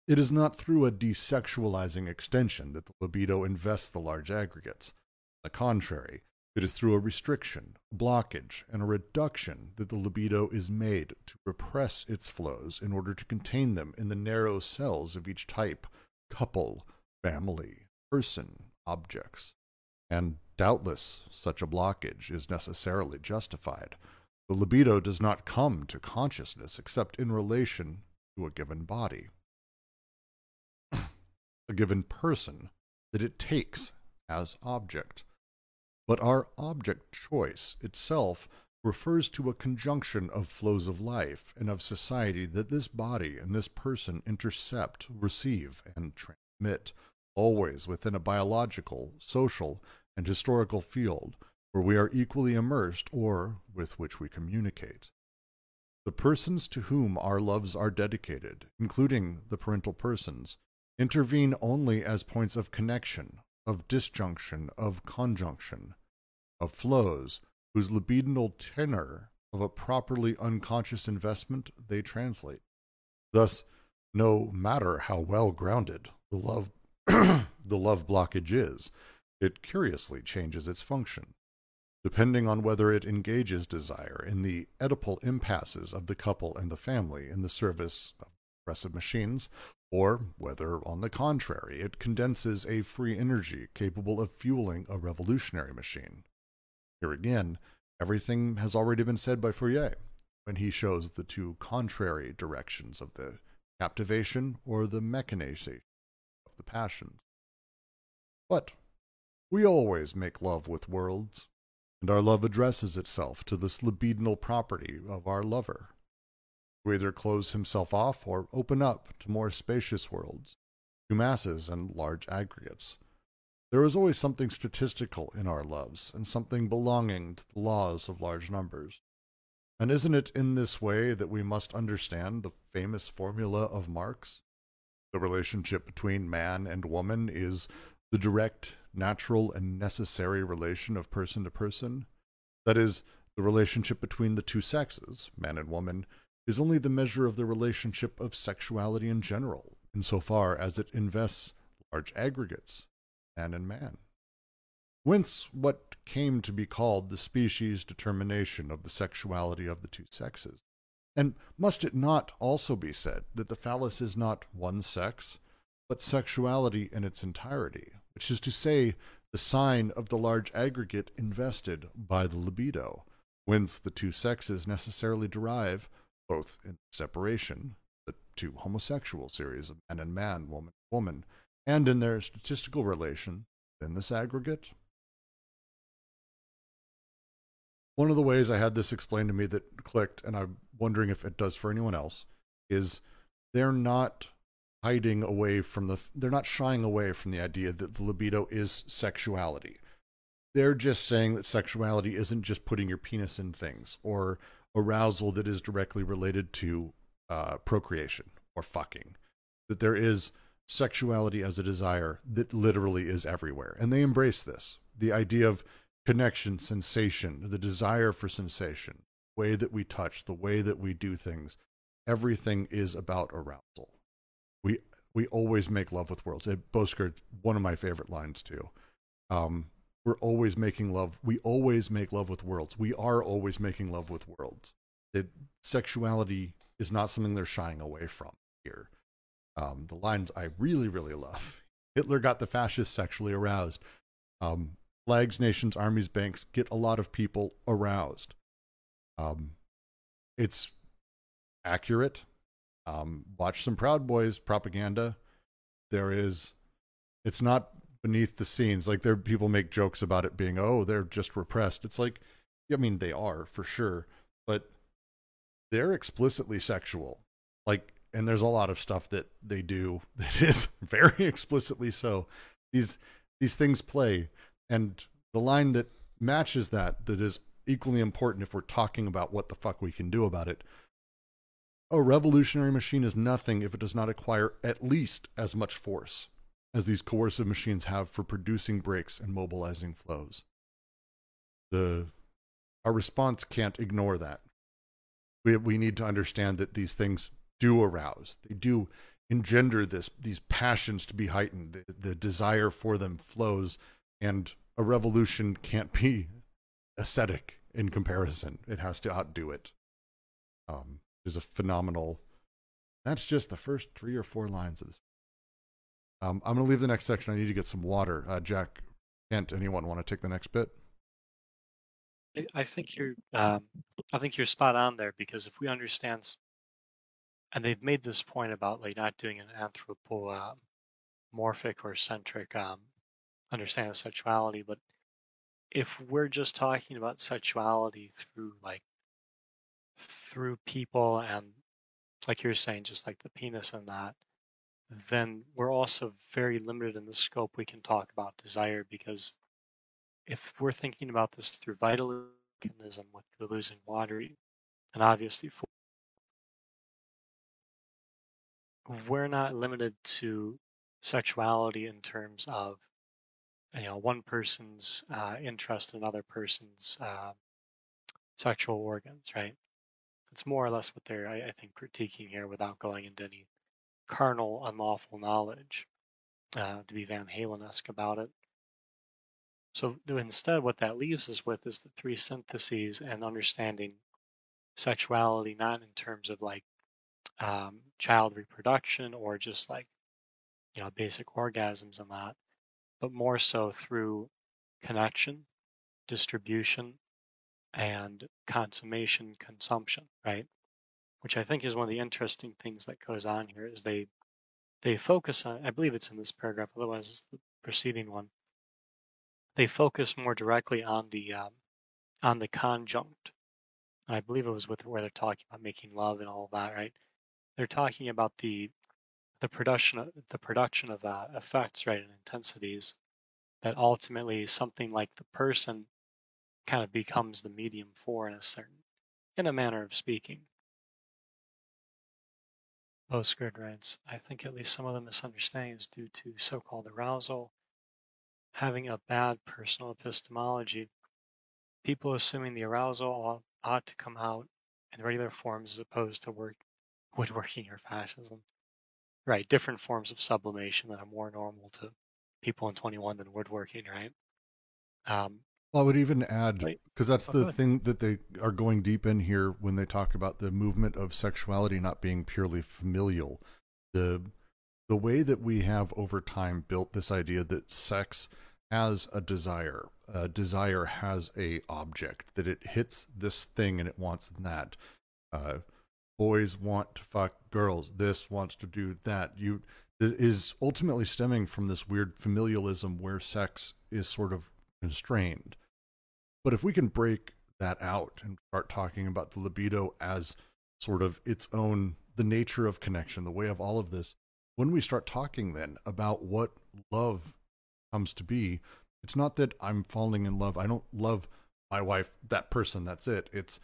It is not through a desexualizing extension that the libido invests the large aggregates. On the contrary, it is through a restriction, blockage, and a reduction that the libido is made to repress its flows in order to contain them in the narrow cells of each type, couple, family, person, objects. And doubtless, such a blockage is necessarily justified. The libido does not come to consciousness except in relation to a given body, a given person that it takes as object. But our object choice itself refers to a conjunction of flows of life and of society that this body and this person intercept, receive, and transmit, always within a biological, social, and historical field where we are equally immersed or with which we communicate. The persons to whom our loves are dedicated, including the parental persons, intervene only as points of connection, of disjunction, of conjunction, of flows whose libidinal tenor of a properly unconscious investment they translate. Thus, no matter how well grounded the love the love blockage is, it curiously changes its function, depending on whether it engages desire in the Oedipal impasses of the couple and the family in the service of oppressive machines, or whether, on the contrary, it condenses a free energy capable of fueling a revolutionary machine. Here again, everything has already been said by Fourier. when he shows the two contrary directions of the captivation or the mechanization of the passions. But we always make love with worlds, and our love addresses itself to this libidinal property of our lover, who either close himself off or open up to more spacious worlds, to masses and large aggregates. There is always something statistical in our loves, and something belonging to the laws of large numbers. And isn't it in this way that we must understand the famous formula of Marx? The relationship between man and woman is the direct, natural, and necessary relation of person to person. That is, the relationship between the two sexes, man and woman, is only the measure of the relationship of sexuality in general, insofar as it invests large aggregates, man and man. Whence what came to be called the species determination of the sexuality of the two sexes. And must it not also be said that the phallus is not one sex, but sexuality in its entirety, which is to say, the sign of the large aggregate invested by the libido, whence the two sexes necessarily derive, both in separation, the two homosexual series of man and man, woman and woman, and in their statistical relation in this aggregate. One of the ways I had this explained to me that clicked, and I'm wondering if it does for anyone else, is they're not hiding away from the, they're not shying away from the idea that the libido is sexuality. They're just saying that sexuality isn't just putting your penis in things, or arousal that is directly related to uh, procreation or fucking. That there is sexuality as a desire that literally is everywhere. And they embrace this, the idea of connection, sensation, the desire for sensation, the way that we touch, the way that we do things. Everything is about arousal. We we always make love with worlds. It, Bosker, one of my favorite lines too. Um, we're always making love. We always make love with worlds. We are always making love with worlds. It, sexuality is not something they're shying away from here. Um, the lines I really, really love. Hitler got the fascists sexually aroused. Um, flags, nations, armies, banks get a lot of people aroused. Um, it's accurate. Um, watch some Proud Boys propaganda. There is, it's not beneath the scenes. Like there, people make jokes about it being, oh, they're just repressed. It's like, I mean, they are for sure, but they're explicitly sexual. Like, and there's a lot of stuff that they do that is very explicitly so. These these things play. And the line that matches that, that is equally important if we're talking about what the fuck we can do about it. A revolutionary machine is nothing if it does not acquire at least as much force as these coercive machines have for producing breaks and mobilizing flows. The, our response can't ignore that. We, we need to understand that these things do arouse. They do engender this, these passions to be heightened. The, the desire for them flows, and a revolution can't be ascetic in comparison. It has to outdo it. Um, is a phenomenal. That's just the first three or four lines of this. Um, I'm going to leave the next section. I need to get some water. Uh, Jack, Kent, anyone want to take the next bit? I think you're. Um, I think you're spot on there, because if we understand. And they've made this point about like not doing an anthropomorphic or centric um, understanding of sexuality. But if we're just talking about sexuality through like through people and like you're saying, just like the penis and that, then we're also very limited in the scope we can talk about desire, because if we're thinking about this through vitalism with Deleuze and Guattari, and obviously for we're not limited to sexuality in terms of, you know, one person's uh, interest in another person's uh, sexual organs, right? It's more or less what they're, I, I think, critiquing here without going into any carnal, unlawful knowledge, uh, to be Van Halen-esque about it. So instead, what that leaves us with is the three syntheses and understanding sexuality, not in terms of like, Um, child reproduction or just like, you know, basic orgasms and that, but more so through connection, distribution, and consummation, consumption, right? Which I think is one of the interesting things that goes on here is they they focus on, I believe it's in this paragraph, otherwise it's the preceding one. They focus more directly on the um, on the conjunct. I believe it was with where they're talking about making love and all that, right? They're talking about the the production of, the production of uh, effects, right, and intensities that ultimately something like the person kind of becomes the medium for in a certain, in a manner of speaking. Postgrid writes, I think at least some of the misunderstanding is due to so-called arousal, having a bad personal epistemology, people assuming the arousal ought to come out in regular forms as opposed to work, woodworking or fascism. Right, different forms of sublimation that are more normal to people in twenty-one than woodworking, right? Um, well, I would even add, because that's oh, the thing that they are going deep in here when they talk about the movement of sexuality not being purely familial. The, the way that we have over time built this idea that sex has a desire, a desire has a object, that it hits this thing and it wants that. Uh, boys want to fuck girls, this wants to do that. You is ultimately stemming from this weird familialism where sex is sort of constrained. But if we can break that out and start talking about the libido as sort of its own, the nature of connection, the way of all of this, when we start talking then about what love comes to be, it's not that I'm falling in love, I don't love my wife, that person, that's it. It's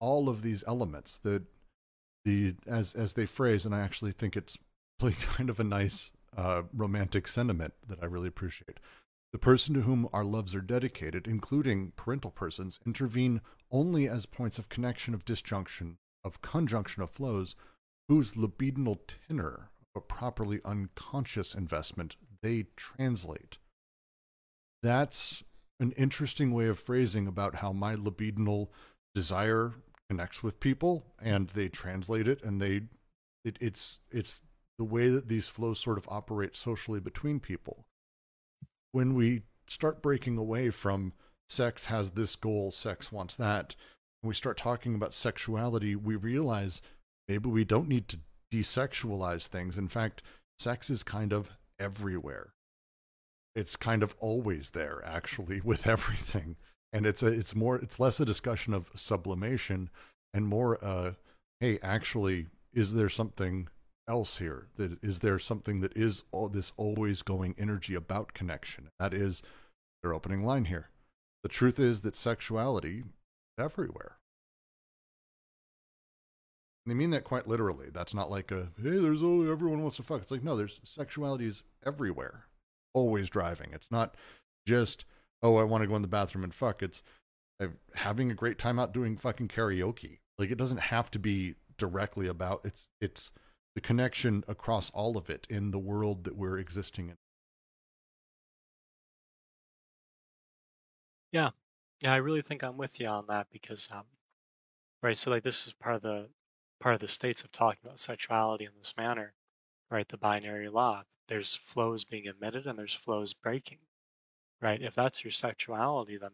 all of these elements that the, as, as they phrase, and I actually think it's kind of a nice uh, romantic sentiment that I really appreciate. The person to whom our loves are dedicated, including parental persons, intervene only as points of connection, of disjunction, of conjunction of flows, whose libidinal tenor, a properly unconscious investment, they translate. That's an interesting way of phrasing about how my libidinal desire connects with people, and they translate it, and they, it, it's it's. the way that these flows sort of operate socially between people. When we start breaking away from sex has this goal, sex wants that, and we start talking about sexuality, we realize maybe we don't need to desexualize things. In fact, sex is kind of everywhere. It's kind of always there, actually, with everything. And it's a, it's more, it's less a discussion of sublimation and more, uh, hey, actually, is there something else here? That is there something that is all this always going energy about connection? That is their opening line here. The truth is that sexuality is everywhere. And they mean that quite literally. That's not like a, hey, there's oh, everyone wants to fuck. It's like, no, there's sexuality is everywhere, always driving. It's not just, oh, I want to go in the bathroom and fuck. It's I'm having a great time out doing fucking karaoke. Like, it doesn't have to be directly about it's, it's, the connection across all of it in the world that we're existing in. Yeah. Yeah. I really think I'm with you on that because, um, right. So like, this is part of the, part of the states of talking about sexuality in this manner, right? The binary law, there's flows being emitted and there's flows breaking, right? If that's your sexuality, then,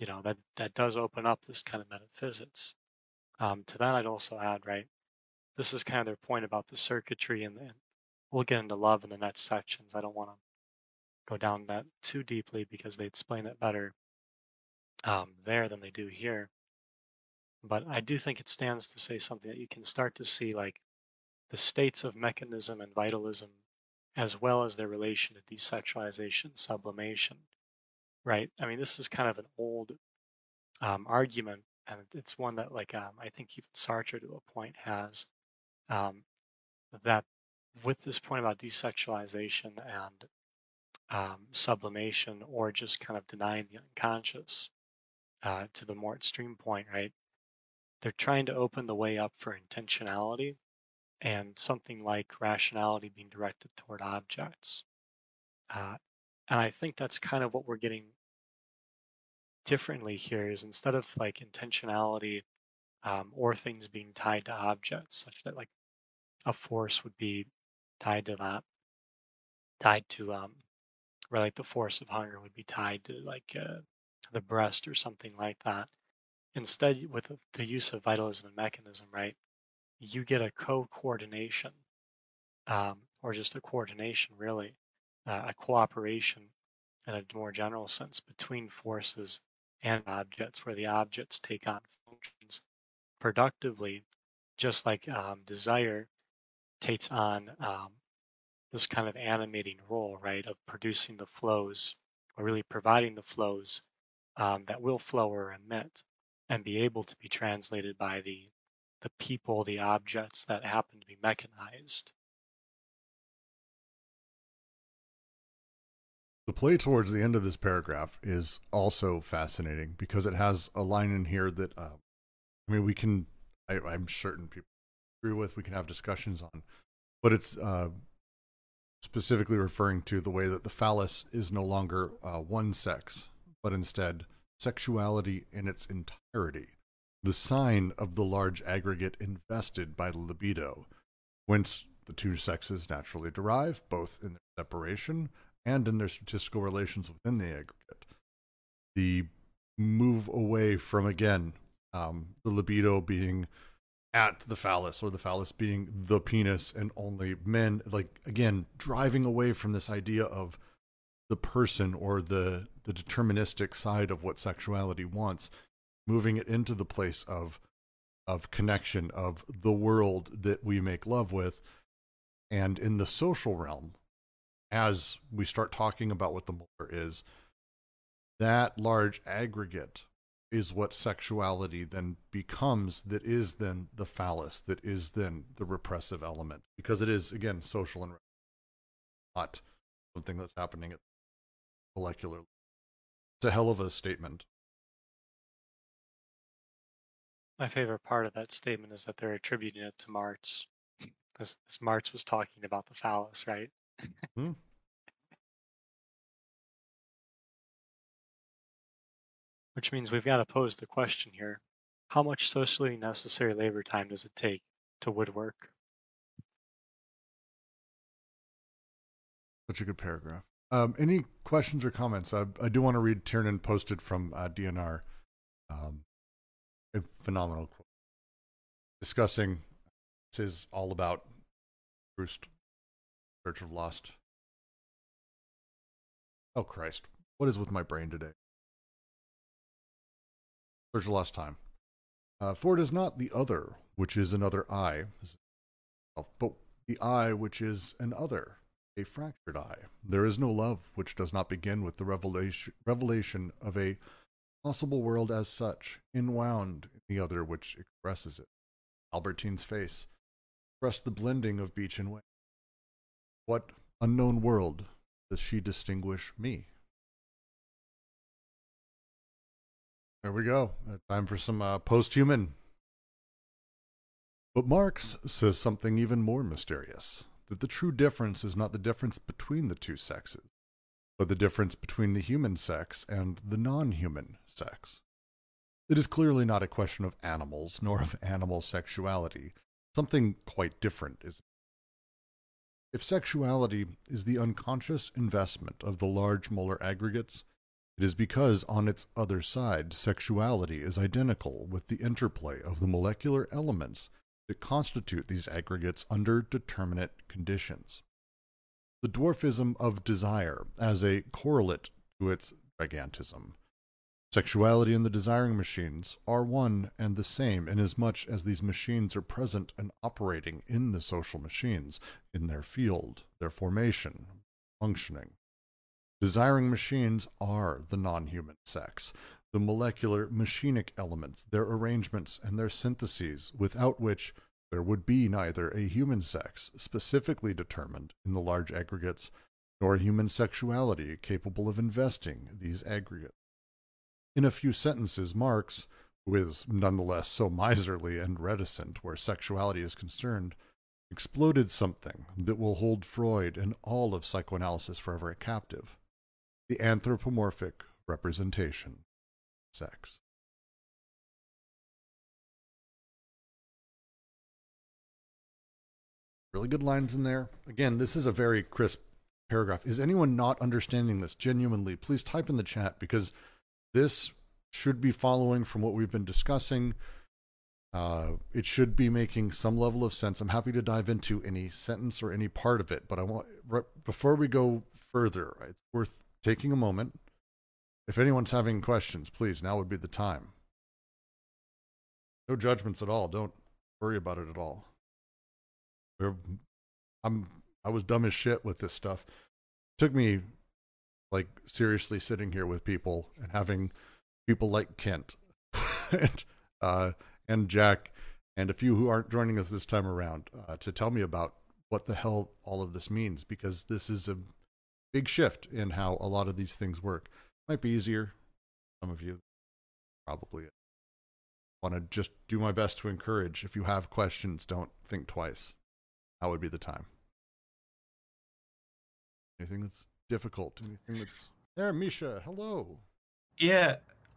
you know, that, that does open up this kind of metaphysics. Um, to that I'd also add, right, this is kind of their point about the circuitry, and, and we'll get into love in the next sections. I don't want to go down that too deeply because they explain it better um, there than they do here. But I do think it stands to say something that you can start to see, like the states of mechanism and vitalism, as well as their relation to desexualization, sublimation, right? I mean, this is kind of an old um, argument, and it's one that, like, um, I think even Sartre to a point has. Um, that with this point about desexualization and um, sublimation, or just kind of denying the unconscious uh, to the more extreme point, right? They're trying to open the way up for intentionality and something like rationality being directed toward objects. Uh, and I think that's kind of what we're getting differently here is instead of like intentionality um, or things being tied to objects such that like a force would be tied to that, tied to, um, or like the force of hunger would be tied to like uh, the breast or something like that. Instead, with the use of vitalism and mechanism, right, you get a co-coordination, um, or just a coordination, really, uh, a cooperation in a more general sense between forces and objects, where the objects take on functions productively, just like um, desire takes on um, this kind of animating role, right, of producing the flows, or really providing the flows um, that will flow or emit and be able to be translated by the the people, the objects that happen to be mechanized. The play towards the end of this paragraph is also fascinating because it has a line in here that, uh, I mean, we can, I, I'm certain people agree with, we can have discussions on, but it's uh, specifically referring to the way that the phallus is no longer uh, one sex, but instead sexuality in its entirety, the sign of the large aggregate invested by the libido, whence the two sexes naturally derive, both in their separation and in their statistical relations within the aggregate. The move away from, again, um, the libido being at the phallus, or the phallus being the penis and only men, like, again, driving away from this idea of the person or the, the deterministic side of what sexuality wants, moving it into the place of of connection, of the world that we make love with. And in the social realm, as we start talking about what the Miller is, that large aggregate is what sexuality then becomes, that is then the phallus, that is then the repressive element, because it is, again, social and not something that's happening at the molecular level. It's a hell of a statement. My favorite part of that statement is that they're attributing it to Marx, because Marx was talking about the phallus, right? Mm-hmm. Which means we've got to pose the question here. How much socially necessary labor time does it take to woodwork? Such a good paragraph. Um, any questions or comments? I, I do want to read Tiernan posted from uh, D N R. Um, A phenomenal quote discussing this is all about Proust, Search of Lost. Oh Christ, what is with my brain today? Search of Lost Time. Uh, for it is not the other which is another I, but the I which is an other, a fractured I. There is no love which does not begin with the revelation revelation of a possible world as such, inwound in the other which expresses it. Albertine's face expressed the blending of beach and wave. What unknown world does she distinguish me? There we go. Time for some uh, post-human. But Marx says something even more mysterious, that the true difference is not the difference between the two sexes, but the difference between the human sex and the non-human sex. It is clearly not a question of animals, nor of animal sexuality. Something quite different is. If sexuality is the unconscious investment of the large molar aggregates, it is because on its other side, sexuality is identical with the interplay of the molecular elements that constitute these aggregates under determinate conditions. The dwarfism of desire as a correlate to its gigantism. Sexuality and the desiring machines are one and the same inasmuch as these machines are present and operating in the social machines, in their field, their formation, functioning. Desiring machines are the non-human sex, the molecular machinic elements, their arrangements and their syntheses, without which there would be neither a human sex specifically determined in the large aggregates, nor a human sexuality capable of investing these aggregates. In a few sentences, Marx, who is nonetheless so miserly and reticent where sexuality is concerned, exploded something that will hold Freud and all of psychoanalysis forever captive: the anthropomorphic representation of sex. Really good lines in there. Again, this is a very crisp paragraph. Is anyone not understanding this genuinely? Please type in the chat, because this should be following from what we've been discussing. Uh, it should be making some level of sense. I'm happy to dive into any sentence or any part of it, but I want re- before we go further, right, it's worth taking a moment. If anyone's having questions, please, now would be the time. No judgments at all. Don't worry about it at all. We're, I'm I was dumb as shit with this stuff. It took me, like, seriously sitting here with people and having people like Kent and uh, and Jack and a few who aren't joining us this time around uh, to tell me about what the hell all of this means, because this is a big shift in how a lot of these things work. Might be easier. Some of you probably want to just do my best to encourage. If you have questions, don't think twice. That would be the time. Anything that's difficult? Anything that's there, Misha? Hello. Yeah,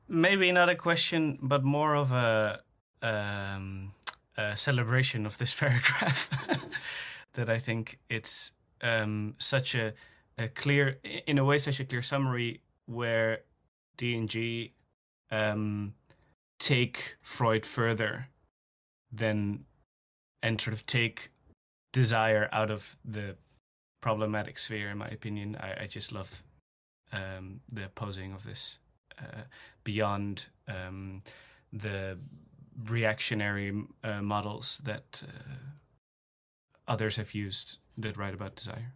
maybe not a question, but more of a Um, uh, celebration of this paragraph that I think it's um, such a, a clear, in a way, such a clear summary where D and G um, take Freud further than and sort of take desire out of the problematic sphere. In my opinion, I, I just love um, the posing of this uh, beyond um, the reactionary uh, models that uh, others have used that write about desire.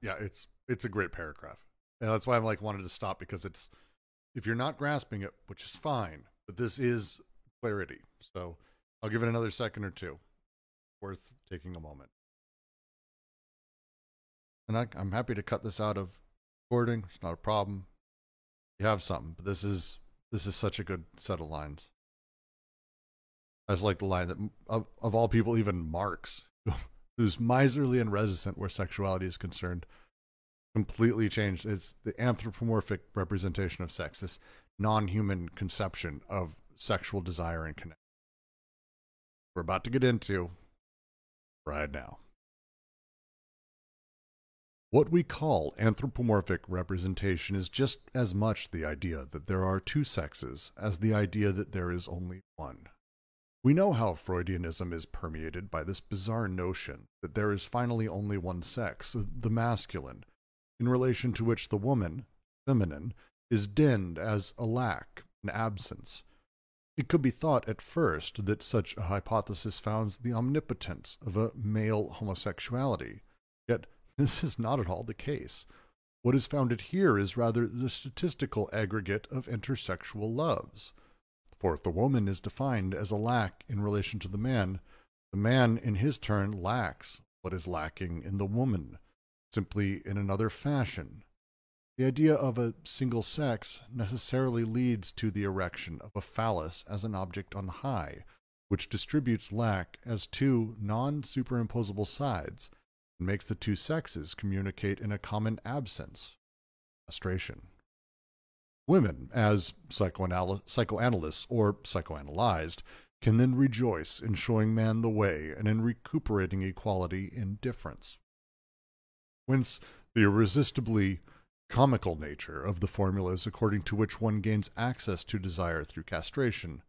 Yeah, it's it's a great paragraph, and that's why I'm like wanted to stop, because it's, if you're not grasping it, which is fine, but this is clarity. So I'll give it another second or two. Worth taking a moment. And I, I'm happy to cut this out of recording. It's not a problem. You have something, but this is. This is such a good set of lines. I just like the line that, of, of all people, even Marx, who's miserly and reticent where sexuality is concerned, completely changed. It's the anthropomorphic representation of sex, this non-human conception of sexual desire and connection. We're about to get into right now. What we call anthropomorphic representation is just as much the idea that there are two sexes as the idea that there is only one. We know how Freudianism is permeated by this bizarre notion that there is finally only one sex, the masculine, in relation to which the woman, feminine, is dinned as a lack, an absence. It could be thought at first that such a hypothesis founds the omnipotence of a male homosexuality, yet this is not at all the case. What is founded here is rather the statistical aggregate of intersexual loves. For if the woman is defined as a lack in relation to the man, the man in his turn lacks what is lacking in the woman, simply in another fashion. The idea of a single sex necessarily leads to the erection of a phallus as an object on high, which distributes lack as two non-superimposable sides, and makes the two sexes communicate in a common absence, frustration. Women, as psychoanal- psychoanalysts or psychoanalyzed, can then rejoice in showing man the way and in recuperating equality in difference. Whence the irresistibly comical nature of the formulas according to which one gains access to desire through castration.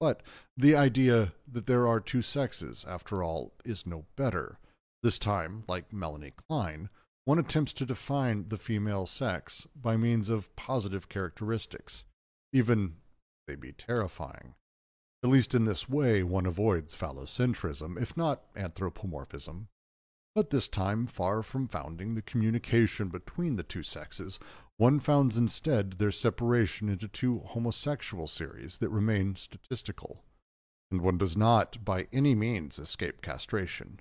But the idea that there are two sexes, after all, is no better. This time, like Melanie Klein, one attempts to define the female sex by means of positive characteristics, even they be terrifying. At least in this way one avoids phallocentrism, if not anthropomorphism. But this time, far from founding the communication between the two sexes, one founds instead their separation into two homosexual series that remain statistical. And one does not, by any means, escape castration.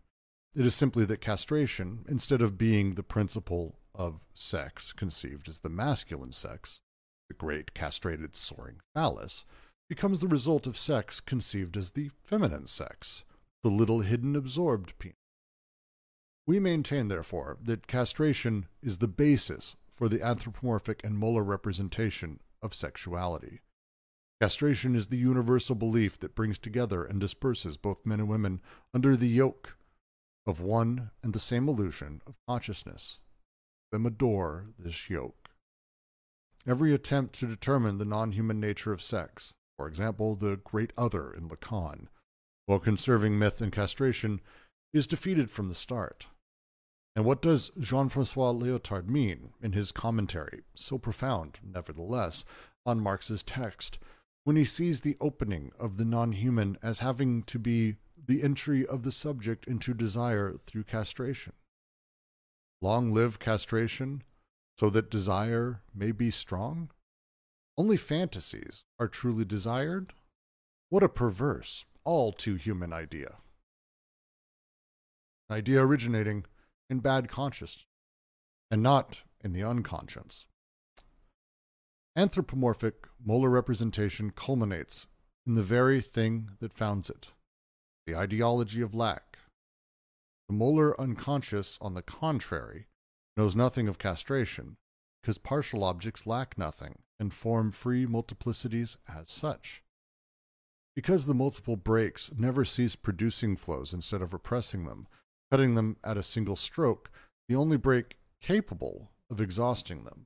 It is simply that castration, instead of being the principle of sex conceived as the masculine sex, the great castrated soaring phallus, becomes the result of sex conceived as the feminine sex, the little hidden absorbed penis. We maintain, therefore, that castration is the basis for the anthropomorphic and molar representation of sexuality. Castration is the universal belief that brings together and disperses both men and women under the yoke of one and the same illusion of consciousness. Them adore this yoke. every attempt to determine the non-human nature of sex, for example, the great other in Lacan, while conserving myth and castration, is defeated from the start. And what does Jean-François Lyotard mean in his commentary, so profound, nevertheless, on Marx's text, when he sees the opening of the non-human as having to be the entry of the subject into desire through castration? Long live castration, so that desire may be strong? Only fantasies are truly desired? What a perverse, all too human idea. An idea originating in bad conscience, and not in the unconscious. Anthropomorphic molar representation culminates in the very thing that founds it, the ideology of lack. The molar unconscious, on the contrary, knows nothing of castration, because partial objects lack nothing and form free multiplicities as such. Because the multiple breaks never cease producing flows instead of repressing them, cutting them at a single stroke, the only break capable of exhausting them.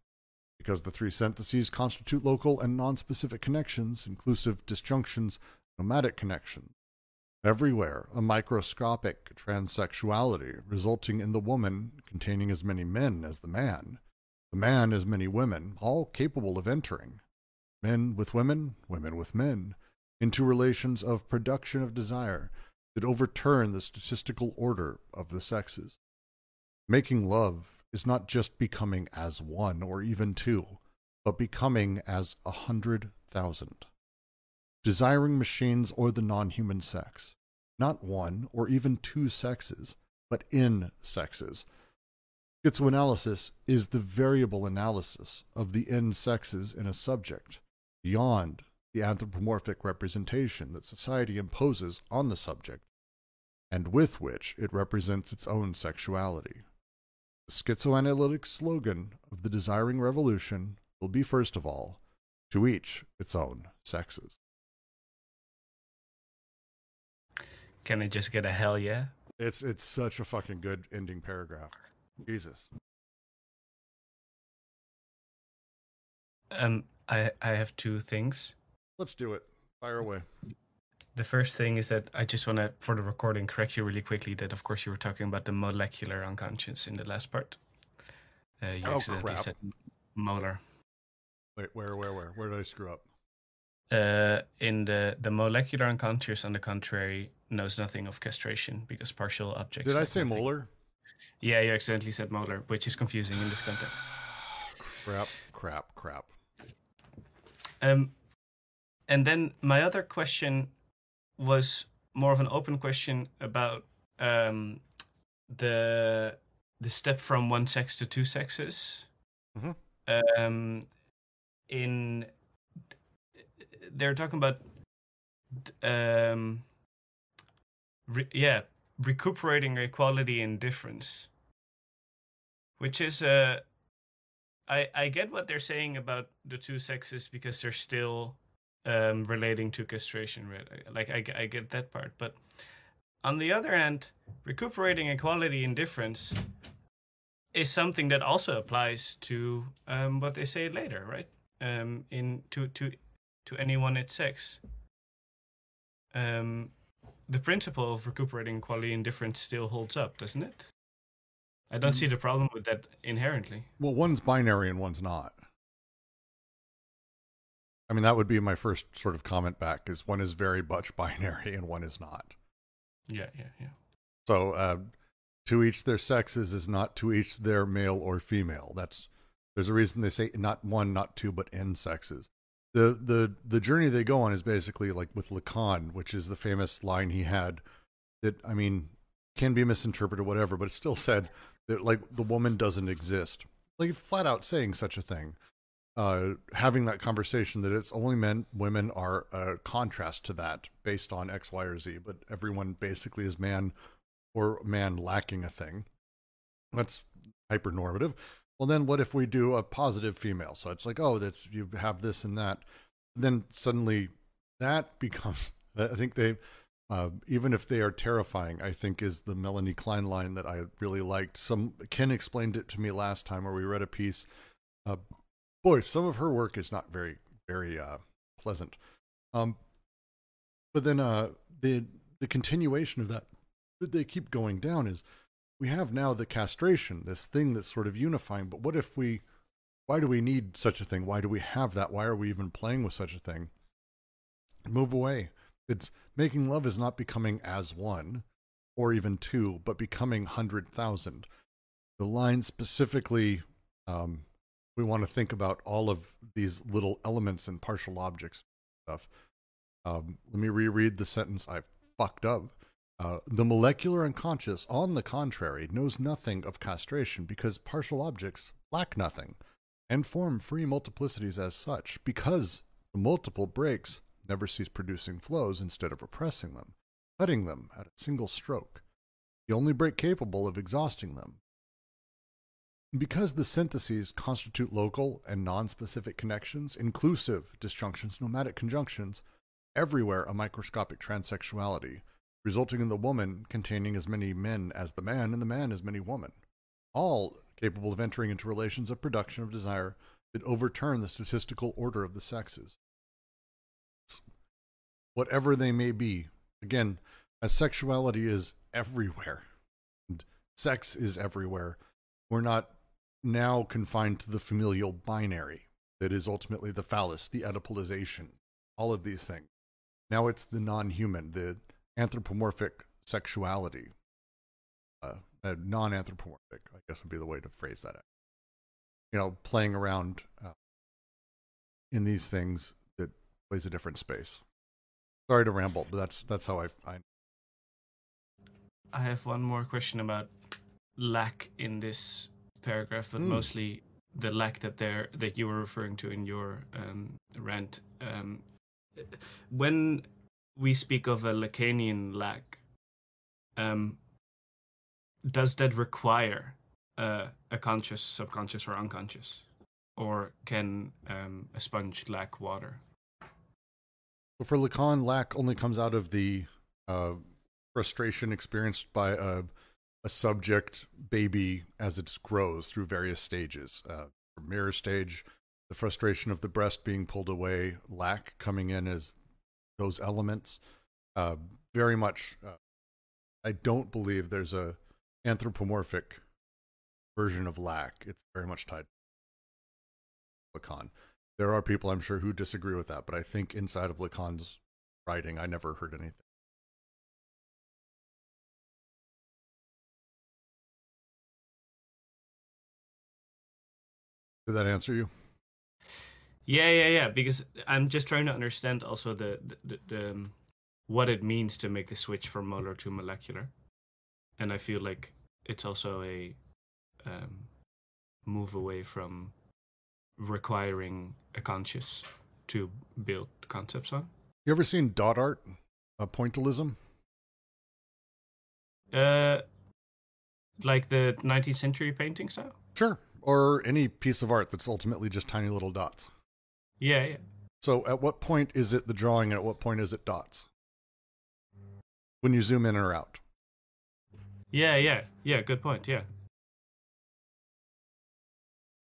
Because the three syntheses constitute local and non-specific connections, inclusive disjunctions, nomadic connections. Everywhere, a microscopic transsexuality resulting in the woman containing as many men as the man, the man as many women, all capable of entering, men with women, women with men, into relations of production of desire that overturn the statistical order of the sexes. Making love is not just becoming as one or even two, but becoming as a hundred thousand. Desiring machines or the non-human sex, not one or even two sexes, but in sexes. Schizoanalysis is the variable analysis of the in sexes in a subject, beyond the anthropomorphic representation that society imposes on the subject, and with which it represents its own sexuality. The schizoanalytic slogan of the desiring revolution will be, first of all, to each its own sexes. Can I just get a hell yeah? It's it's such a fucking good ending paragraph. Jesus. Um, I, I have two things. Let's do it. Fire away. The first thing is that I just want to, for the recording, correct you really quickly that, of course, you were talking about the molecular unconscious in the last part. Uh, you oh, accidentally crap. said molar. Wait, where, where, where? Where did I screw up? Uh, in the, the molecular unconscious, on the contrary, knows nothing of castration because partial objects... Did I say nothing. Molar? Yeah, you accidentally said molar, which is confusing in this context. crap, crap, crap. Um, and then my other question was more of an open question about um, the the step from one sex to two sexes. Mm-hmm. Um, in... They're talking about, um, re- yeah, recuperating equality in difference, which is, uh, I I get what they're saying about the two sexes because they're still um, relating to castration, right? Like I, I get that part, but on the other hand, recuperating equality in difference is something that also applies to um, what they say later, right? Um, in to to. To anyone at sex. Um, the principle of recuperating equality and difference still holds up, doesn't it? I don't mm. see the problem with that inherently. Well, one's binary and one's not. I mean, that would be my first sort of comment back, is one is very much binary and one is not. Yeah, yeah, yeah. So, uh, to each their sexes is not to each their male or female. That's There's a reason they say not one, not two, but n sexes. The, the the journey they go on is basically like with Lacan, which is the famous line he had that, I mean, can be misinterpreted, whatever, but it's still said that, like, the woman doesn't exist. Like, flat out saying such a thing, uh, having that conversation that it's only men, women are a contrast to that based on X, Y, or Z, but everyone basically is man or man lacking a thing. That's hypernormative. Well, then what if we do a positive female? So it's like, oh, that's, you have this and that. Then suddenly that becomes, I think they, uh, even if they are terrifying, I think is the Melanie Klein line that I really liked. Some Ken explained it to me last time where we read a piece uh, boy, some of her work is not very, very uh, pleasant. Um, but then uh, the the continuation of that, that they keep going down is, we have now the castration, this thing that's sort of unifying. But what if we, why do we need such a thing? Why do we have that? Why are we even playing with such a thing? Move away. It's making love is not becoming as one or even two, but becoming one hundred thousand. The line specifically, um, we want to think about all of these little elements and partial objects and stuff. Um, let me reread the sentence I fucked up. Uh, the molecular unconscious, on the contrary, knows nothing of castration because partial objects lack nothing and form free multiplicities as such, because the multiple breaks never cease producing flows instead of repressing them, cutting them at a single stroke, the only break capable of exhausting them. Because the syntheses constitute local and non-specific connections, inclusive disjunctions, nomadic conjunctions, everywhere a microscopic transsexuality, resulting in the woman containing as many men as the man and the man as many women, all capable of entering into relations of production of desire that overturn the statistical order of the sexes, whatever they may be. Again, as sexuality is everywhere, and sex is everywhere, we're not now confined to the familial binary that is ultimately the phallus, the Oedipalization, all of these things. Now it's the non-human, the anthropomorphic sexuality. Uh, uh, non-anthropomorphic, I guess, would be the way to phrase that. You know, playing around uh, in these things that plays a different space. Sorry to ramble, but that's that's how I. I, I have one more question about lack in this paragraph, but mm. mostly the lack that there that you were referring to in your um, rant. Um, when we speak of a Lacanian lack, um, does that require uh, a conscious, subconscious, or unconscious, or can um, a sponge lack water? But for Lacan, lack only comes out of the uh, frustration experienced by a, a subject baby as it grows through various stages. Uh, mirror stage, the frustration of the breast being pulled away, lack coming in as those elements. Uh, very much, uh, I don't believe there's a anthropomorphic version of lack. It's very much tied to Lacan. There are people, I'm sure, who disagree with that, but I think inside of Lacan's writing, I never heard anything. Did that answer you? Yeah, yeah, yeah. Because I'm just trying to understand also the, the, the, the um, what it means to make the switch from molar to molecular, and I feel like it's also a um, move away from requiring a conscious to build concepts on. You ever seen dot art, uh, pointillism? Uh, like the nineteenth century painting style? Sure, or any piece of art that's ultimately just tiny little dots. Yeah, yeah. So at what point is it the drawing and at what point is it dots? When you zoom in or out. Yeah, yeah, yeah, good point, yeah.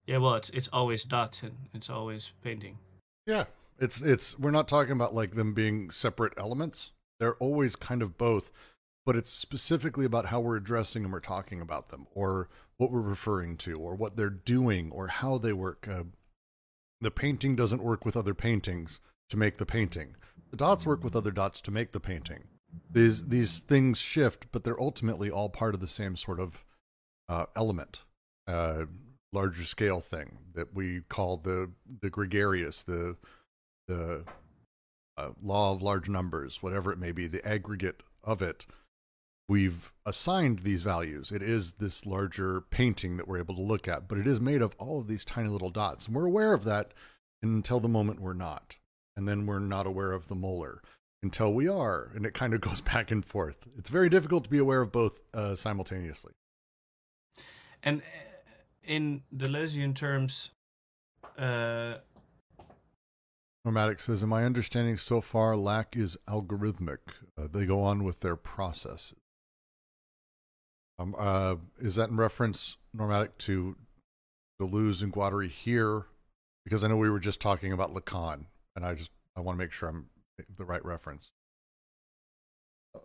Yeah, well, it's it's always dots and it's always painting. Yeah, it's it's we're not talking about like them being separate elements. They're always kind of both, but it's specifically about how we're addressing them or talking about them or what we're referring to or what they're doing or how they work. Uh, the painting doesn't work with other paintings to make the painting. The dots work with other dots to make the painting. These these things shift, but they're ultimately all part of the same sort of uh, element. Uh, larger scale thing that we call the the gregarious, the the uh, law of large numbers, whatever it may be, the aggregate of it. We've assigned these values. It is this larger painting that we're able to look at, but it is made of all of these tiny little dots. And we're aware of that until the moment we're not. And then we're not aware of the molar until we are. And it kind of goes back and forth. It's very difficult to be aware of both uh, simultaneously. And in Deleuzean terms, uh... Nomadic says, in my understanding so far, lack is algorithmic. Uh, they go on with their processes. Um, uh, is that in reference, Nomadic, to Deleuze and Guattari here, because I know we were just talking about Lacan, and I just I want to make sure I'm the right reference.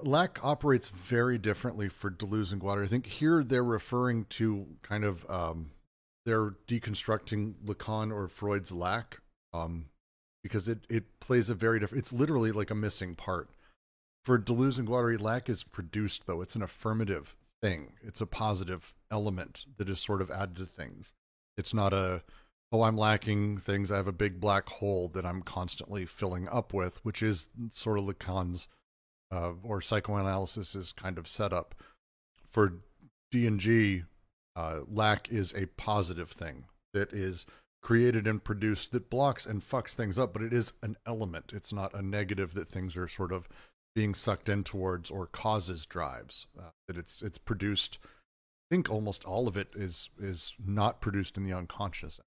Lacan operates very differently for Deleuze and Guattari. I think here they're referring to kind of um, they're deconstructing Lacan or Freud's Lacan, um, because it it plays a very different. It's literally like a missing part. For Deleuze and Guattari, Lacan is produced, though. It's an affirmative thing. It's a positive element that is sort of added to things. It's not a, oh, I'm lacking things. I have a big black hole that I'm constantly filling up with, which is sort of Lacan's uh, or psychoanalysis's kind of setup. For D and G, uh, Lacan is a positive thing that is created and produced that blocks and fucks things up, but it is an element. It's not a negative that things are sort of being sucked in towards or causes drives, uh, that it's it's produced. I think almost all of it is is not produced in the unconscious,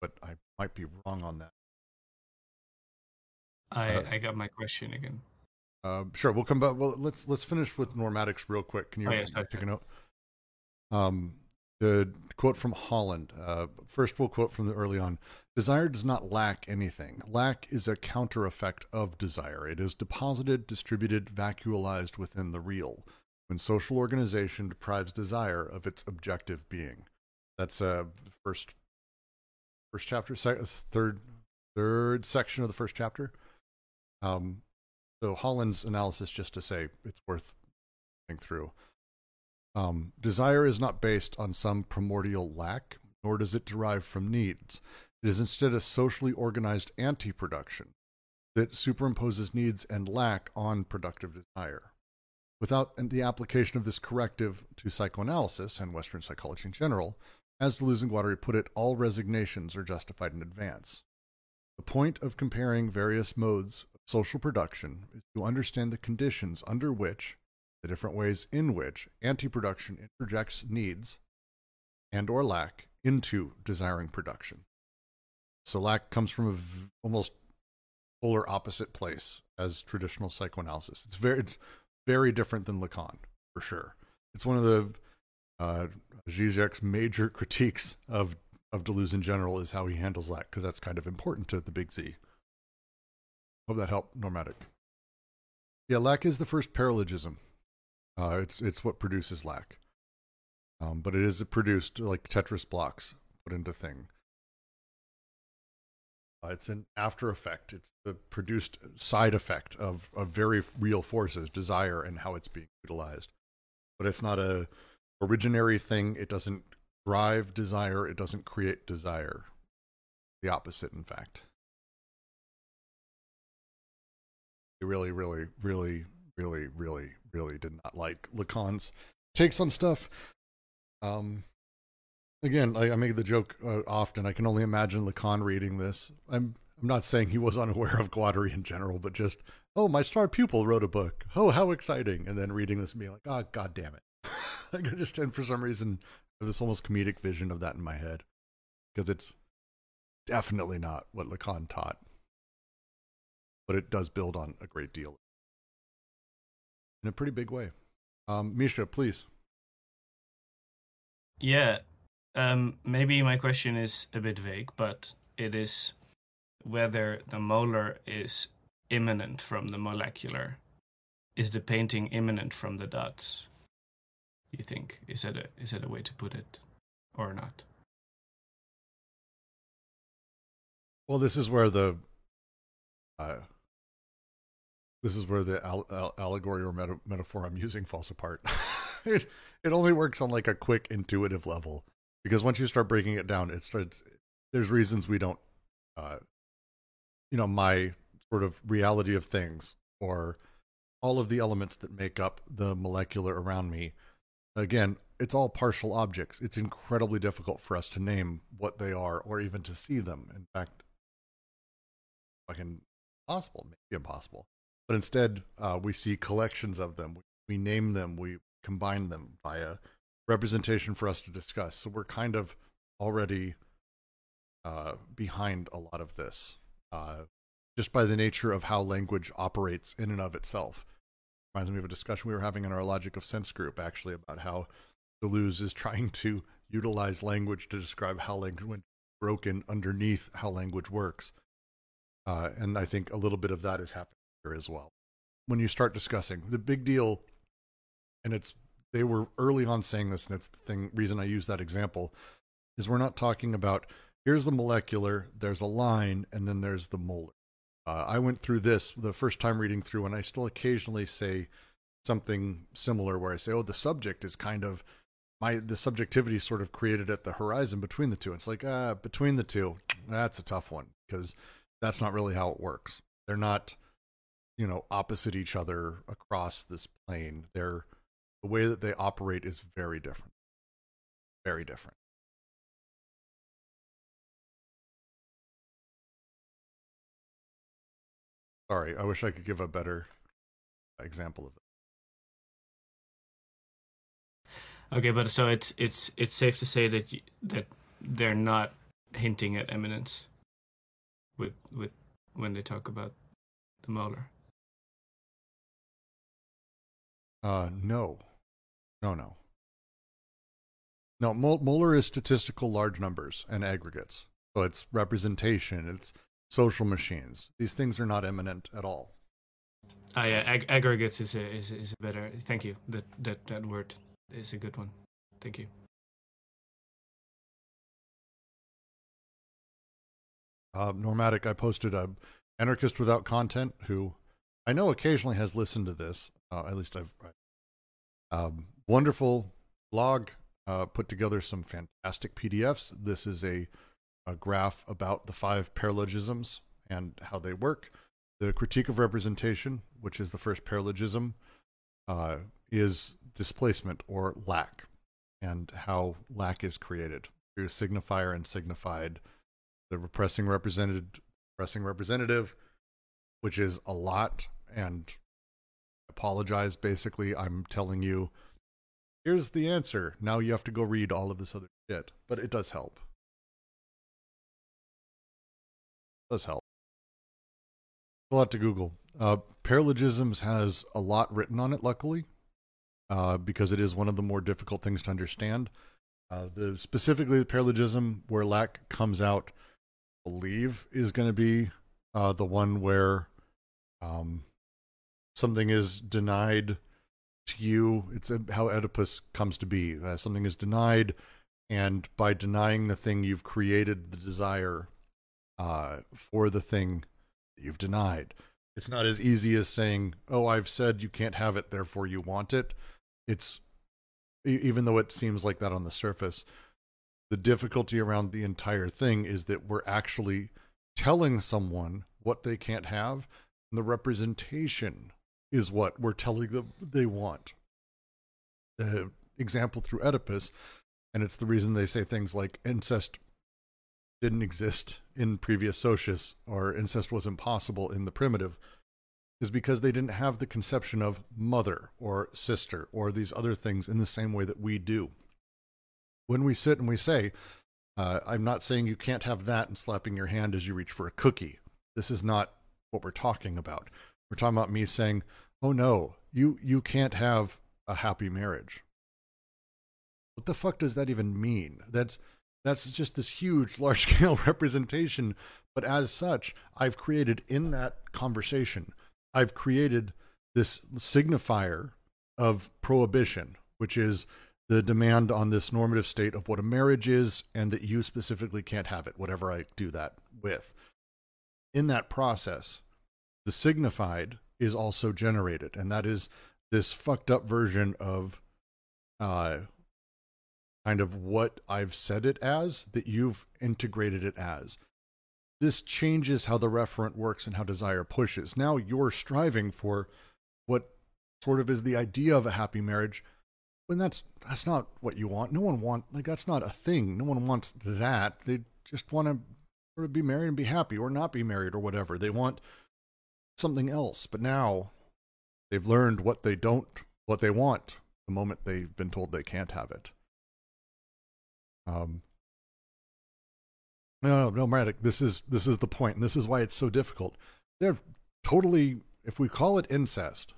but I might be wrong on that. I uh, I got my question again. Uh, sure, we'll come back. Well, let's let's finish with normatics real quick. Can you oh, yes, take a note? Um, the quote from Holland. Uh, first, we'll quote from the early on. Desire does not lack anything. Lack is a counter effect of desire. It is deposited, distributed, vacuolized within the real, when social organization deprives desire of its objective being. That's uh, first, first chapter, sec- third, third section of the first chapter. Um, so Holland's analysis, just to say, it's worth thinking through. Um, desire is not based on some primordial lack, nor does it derive from needs. It is instead a socially organized anti-production that superimposes needs and lack on productive desire. Without the application of this corrective to psychoanalysis and Western psychology in general, as Deleuze and Guattari put it, all resignations are justified in advance. The point of comparing various modes of social production is to understand the conditions under which, the different ways in which, anti-production interjects needs and or lack into desiring production. So lack comes from a v- almost polar opposite place as traditional psychoanalysis. It's very it's very different than Lacan, for sure. It's one of the uh, Zizek's major critiques of, of Deleuze in general is how he handles lack, because that's kind of important to the big Z. Hope that helped, Normatic. Yeah, lack is the first paralogism. Uh, it's it's what produces lack. Um, but it is produced like Tetris blocks put into thing. Uh, it's an after effect. It's the produced side effect of, of very real forces, desire, and how it's being utilized. But it's not a originary thing. It doesn't drive desire. It doesn't create desire. The opposite, in fact. They really, really, really, really, really, really did not like Lacan's takes on stuff. Um... Again, I, I make the joke uh, often. I can only imagine Lacan reading this. I'm I'm not saying he was unaware of Guattari in general, but just, oh, my star pupil wrote a book. Oh, how exciting. And then reading this and being like, oh, God damn it. Like I just, and for some reason, I have this almost comedic vision of that in my head, because it's definitely not what Lacan taught. But it does build on a great deal in a pretty big way. Um, Misha, please. Yeah. Um, maybe my question is a bit vague, but it is whether the molar is immanent from the molecular. Is the painting immanent from the dots? You think is that a is that a way to put it, or not? Well, this is where the uh, this is where the al- al- allegory or meta- metaphor I'm using falls apart. it it only works on like a quick intuitive level. Because once you start breaking it down, it starts. There's reasons we don't, uh, you know, my sort of reality of things or all of the elements that make up the molecular around me. Again, it's all partial objects. It's incredibly difficult for us to name what they are or even to see them. In fact, fucking impossible, maybe impossible. But instead, uh, we see collections of them. We name them. We combine them via representation for us to discuss. So we're kind of already uh, behind a lot of this, uh, just by the nature of how language operates in and of itself. Reminds me of a discussion we were having in our Logic of Sense group, actually, about how Deleuze is trying to utilize language to describe how language broken underneath how language works. Uh, and I think a little bit of that is happening here as well. When you start discussing the big deal, and it's, they were early on saying this, and it's the thing, reason I use that example, is we're not talking about, here's the molecular, there's a line, and then there's the molar. Uh, I went through this the first time reading through, and I still occasionally say something similar where I say, oh, the subject is kind of, my the subjectivity is sort of created at the horizon between the two. It's like, ah, between the two, that's a tough one, because that's not really how it works. They're not, you know, opposite each other across this plane. They're, the way that they operate is very different. Very different. Sorry, I wish I could give a better example of it. Okay, but so it's it's it's safe to say that you, that they're not hinting at eminence with with when they talk about the molar. Uh, no, no, no. No, molar is statistical large numbers and aggregates. So it's representation. It's social machines. These things are not eminent at all. Ah, yeah, ag- aggregates is a, is is a better. Thank you. That that that word is a good one. Thank you. Uh, Normatic, I posted a anarchist without content, who I know occasionally has listened to this. Uh, at least I've um, wonderful blog. Uh, put together some fantastic P D Fs. This is a. A graph about the five paralogisms and how they work. The critique of representation, which is the first paralogism, uh, is displacement or lack, and how lack is created through signifier and signified. The repressing represented, repressing representative, which is a lot, and apologize. Basically, I'm telling you, here's the answer. Now you have to go read all of this other shit, but it does help. Does help. A lot to Google. Uh, paralogisms has a lot written on it, luckily, uh, because it is one of the more difficult things to understand. Uh, the specifically the paralogism where lack comes out, I believe, is going to be uh, the one where um, something is denied to you. It's how Oedipus comes to be. Uh, something is denied, and by denying the thing, you've created the desire Uh, for the thing that you've denied. It's not as easy as saying, oh, I've said you can't have it, therefore you want it. It's, even though it seems like that on the surface, the difficulty around the entire thing is that we're actually telling someone what they can't have, and the representation is what we're telling them they want. The example through Oedipus, and it's the reason they say things like incest didn't exist in previous socius, or incest was impossible in the primitive, is because they didn't have the conception of mother or sister or these other things in the same way that we do. When we sit and we say, uh, I'm not saying you can't have that and slapping your hand as you reach for a cookie. This is not what we're talking about. We're talking about me saying, oh no, you, you can't have a happy marriage. What the fuck does that even mean? That's, That's just this huge, large-scale representation. But as such, I've created in that conversation, I've created this signifier of prohibition, which is the demand on this normative state of what a marriage is and that you specifically can't have it, whatever I do that with. In that process, the signified is also generated, and that is this fucked-up version of... uh. kind of what I've said it as, that you've integrated it as. This changes how the referent works and how desire pushes. Now you're striving for what sort of is the idea of a happy marriage, when that's that's not what you want. No one want like that's not a thing. No one wants that. They just want to sort of be married and be happy, or not be married, or whatever. They want something else. But now they've learned what they don't, what they want, the moment they've been told they can't have it. Um, no, no, no, Marek, this is, this is the point, and this is why it's so difficult. They're totally, if we call it incest,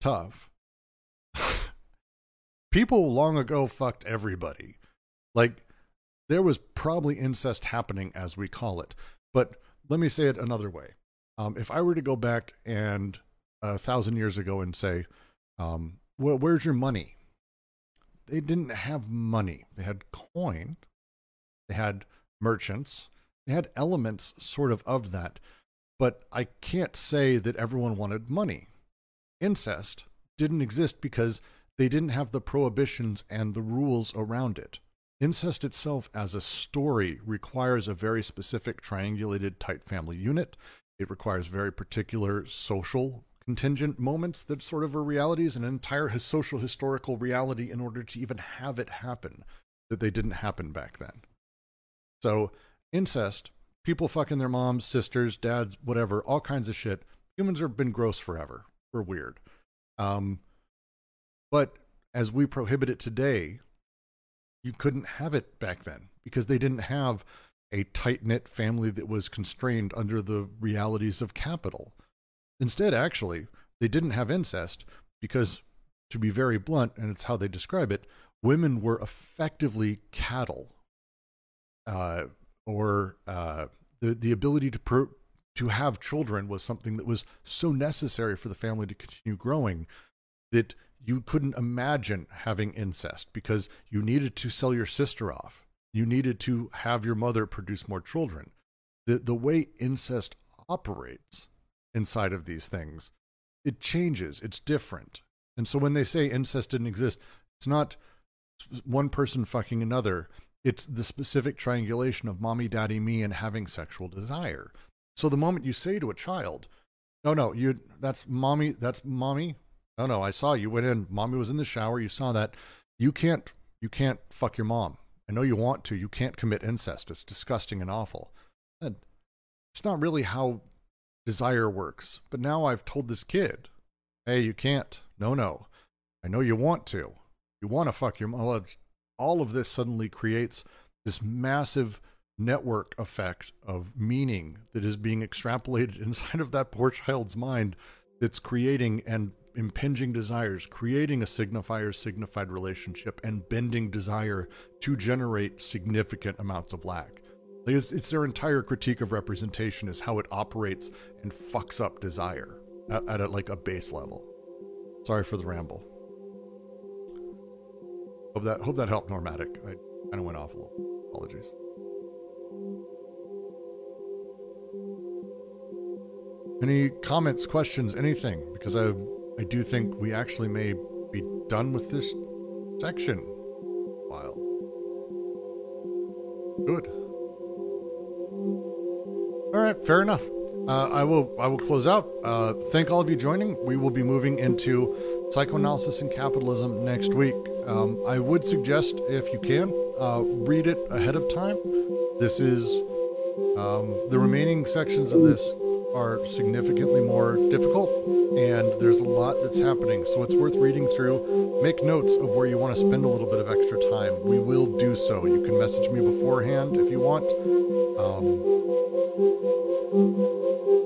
tough. People long ago fucked everybody. Like, there was probably incest happening as we call it. But let me say it another way. Um, if I were to go back and a thousand years ago and say, um, well, where's your money? They didn't have money. They had coin. They had merchants. They had elements sort of of that. But I can't say that everyone wanted money. Incest didn't exist because they didn't have the prohibitions and the rules around it. Incest itself as a story requires a very specific triangulated tight family unit. It requires very particular social contingent moments that sort of are realities, an entire social historical reality in order to even have it happen, that they didn't happen back then. So incest, people fucking their moms, sisters, dads, whatever, all kinds of shit. Humans have been gross forever. We're weird. Um, but as we prohibit it today, you couldn't have it back then because they didn't have a tight-knit family that was constrained under the realities of capital. Instead, actually, they didn't have incest because, to be very blunt, and it's how they describe it, women were effectively cattle, uh, or uh, the, the ability to pro- to have children was something that was so necessary for the family to continue growing that you couldn't imagine having incest because you needed to sell your sister off. You needed to have your mother produce more children. The, the way incest operates inside of these things, it changes. It's different. And so when they say incest didn't exist, it's not one person fucking another. It's the specific triangulation of mommy, daddy, me, and having sexual desire. So the moment you say to a child, no, no, you that's mommy, that's mommy. No, no, I saw you went in. Mommy was in the shower. You saw that. You can't, you can't fuck your mom. I know you want to. You can't commit incest. It's disgusting and awful. And it's not really how desire works. But now I've told this kid, hey, you can't. No, no. I know you want to. You want to fuck your mom. All of this suddenly creates this massive network effect of meaning that is being extrapolated inside of that poor child's mind that's creating and impinging desires, creating a signifier-signified relationship, and bending desire to generate significant amounts of lack. Like it's, it's their entire critique of representation is how it operates and fucks up desire at, at a, like a base level. Sorry for the ramble. Hope that hope that helped, Normatic. I kind of went off a little. Apologies. Any comments, questions, anything? Because I. I do think we actually may be done with this section. While. Good. All right, fair enough. Uh, I will I will close out. Uh, thank all of you joining. We will be moving into Psychoanalysis and Capitalism next week. Um, I would suggest, if you can, uh, read it ahead of time. This is... Um, the remaining sections of this are significantly more difficult, and there's a lot that's happening, so it's worth reading through. Make notes of where you want to spend a little bit of extra time. We will do so. You can message me beforehand if you want. Um,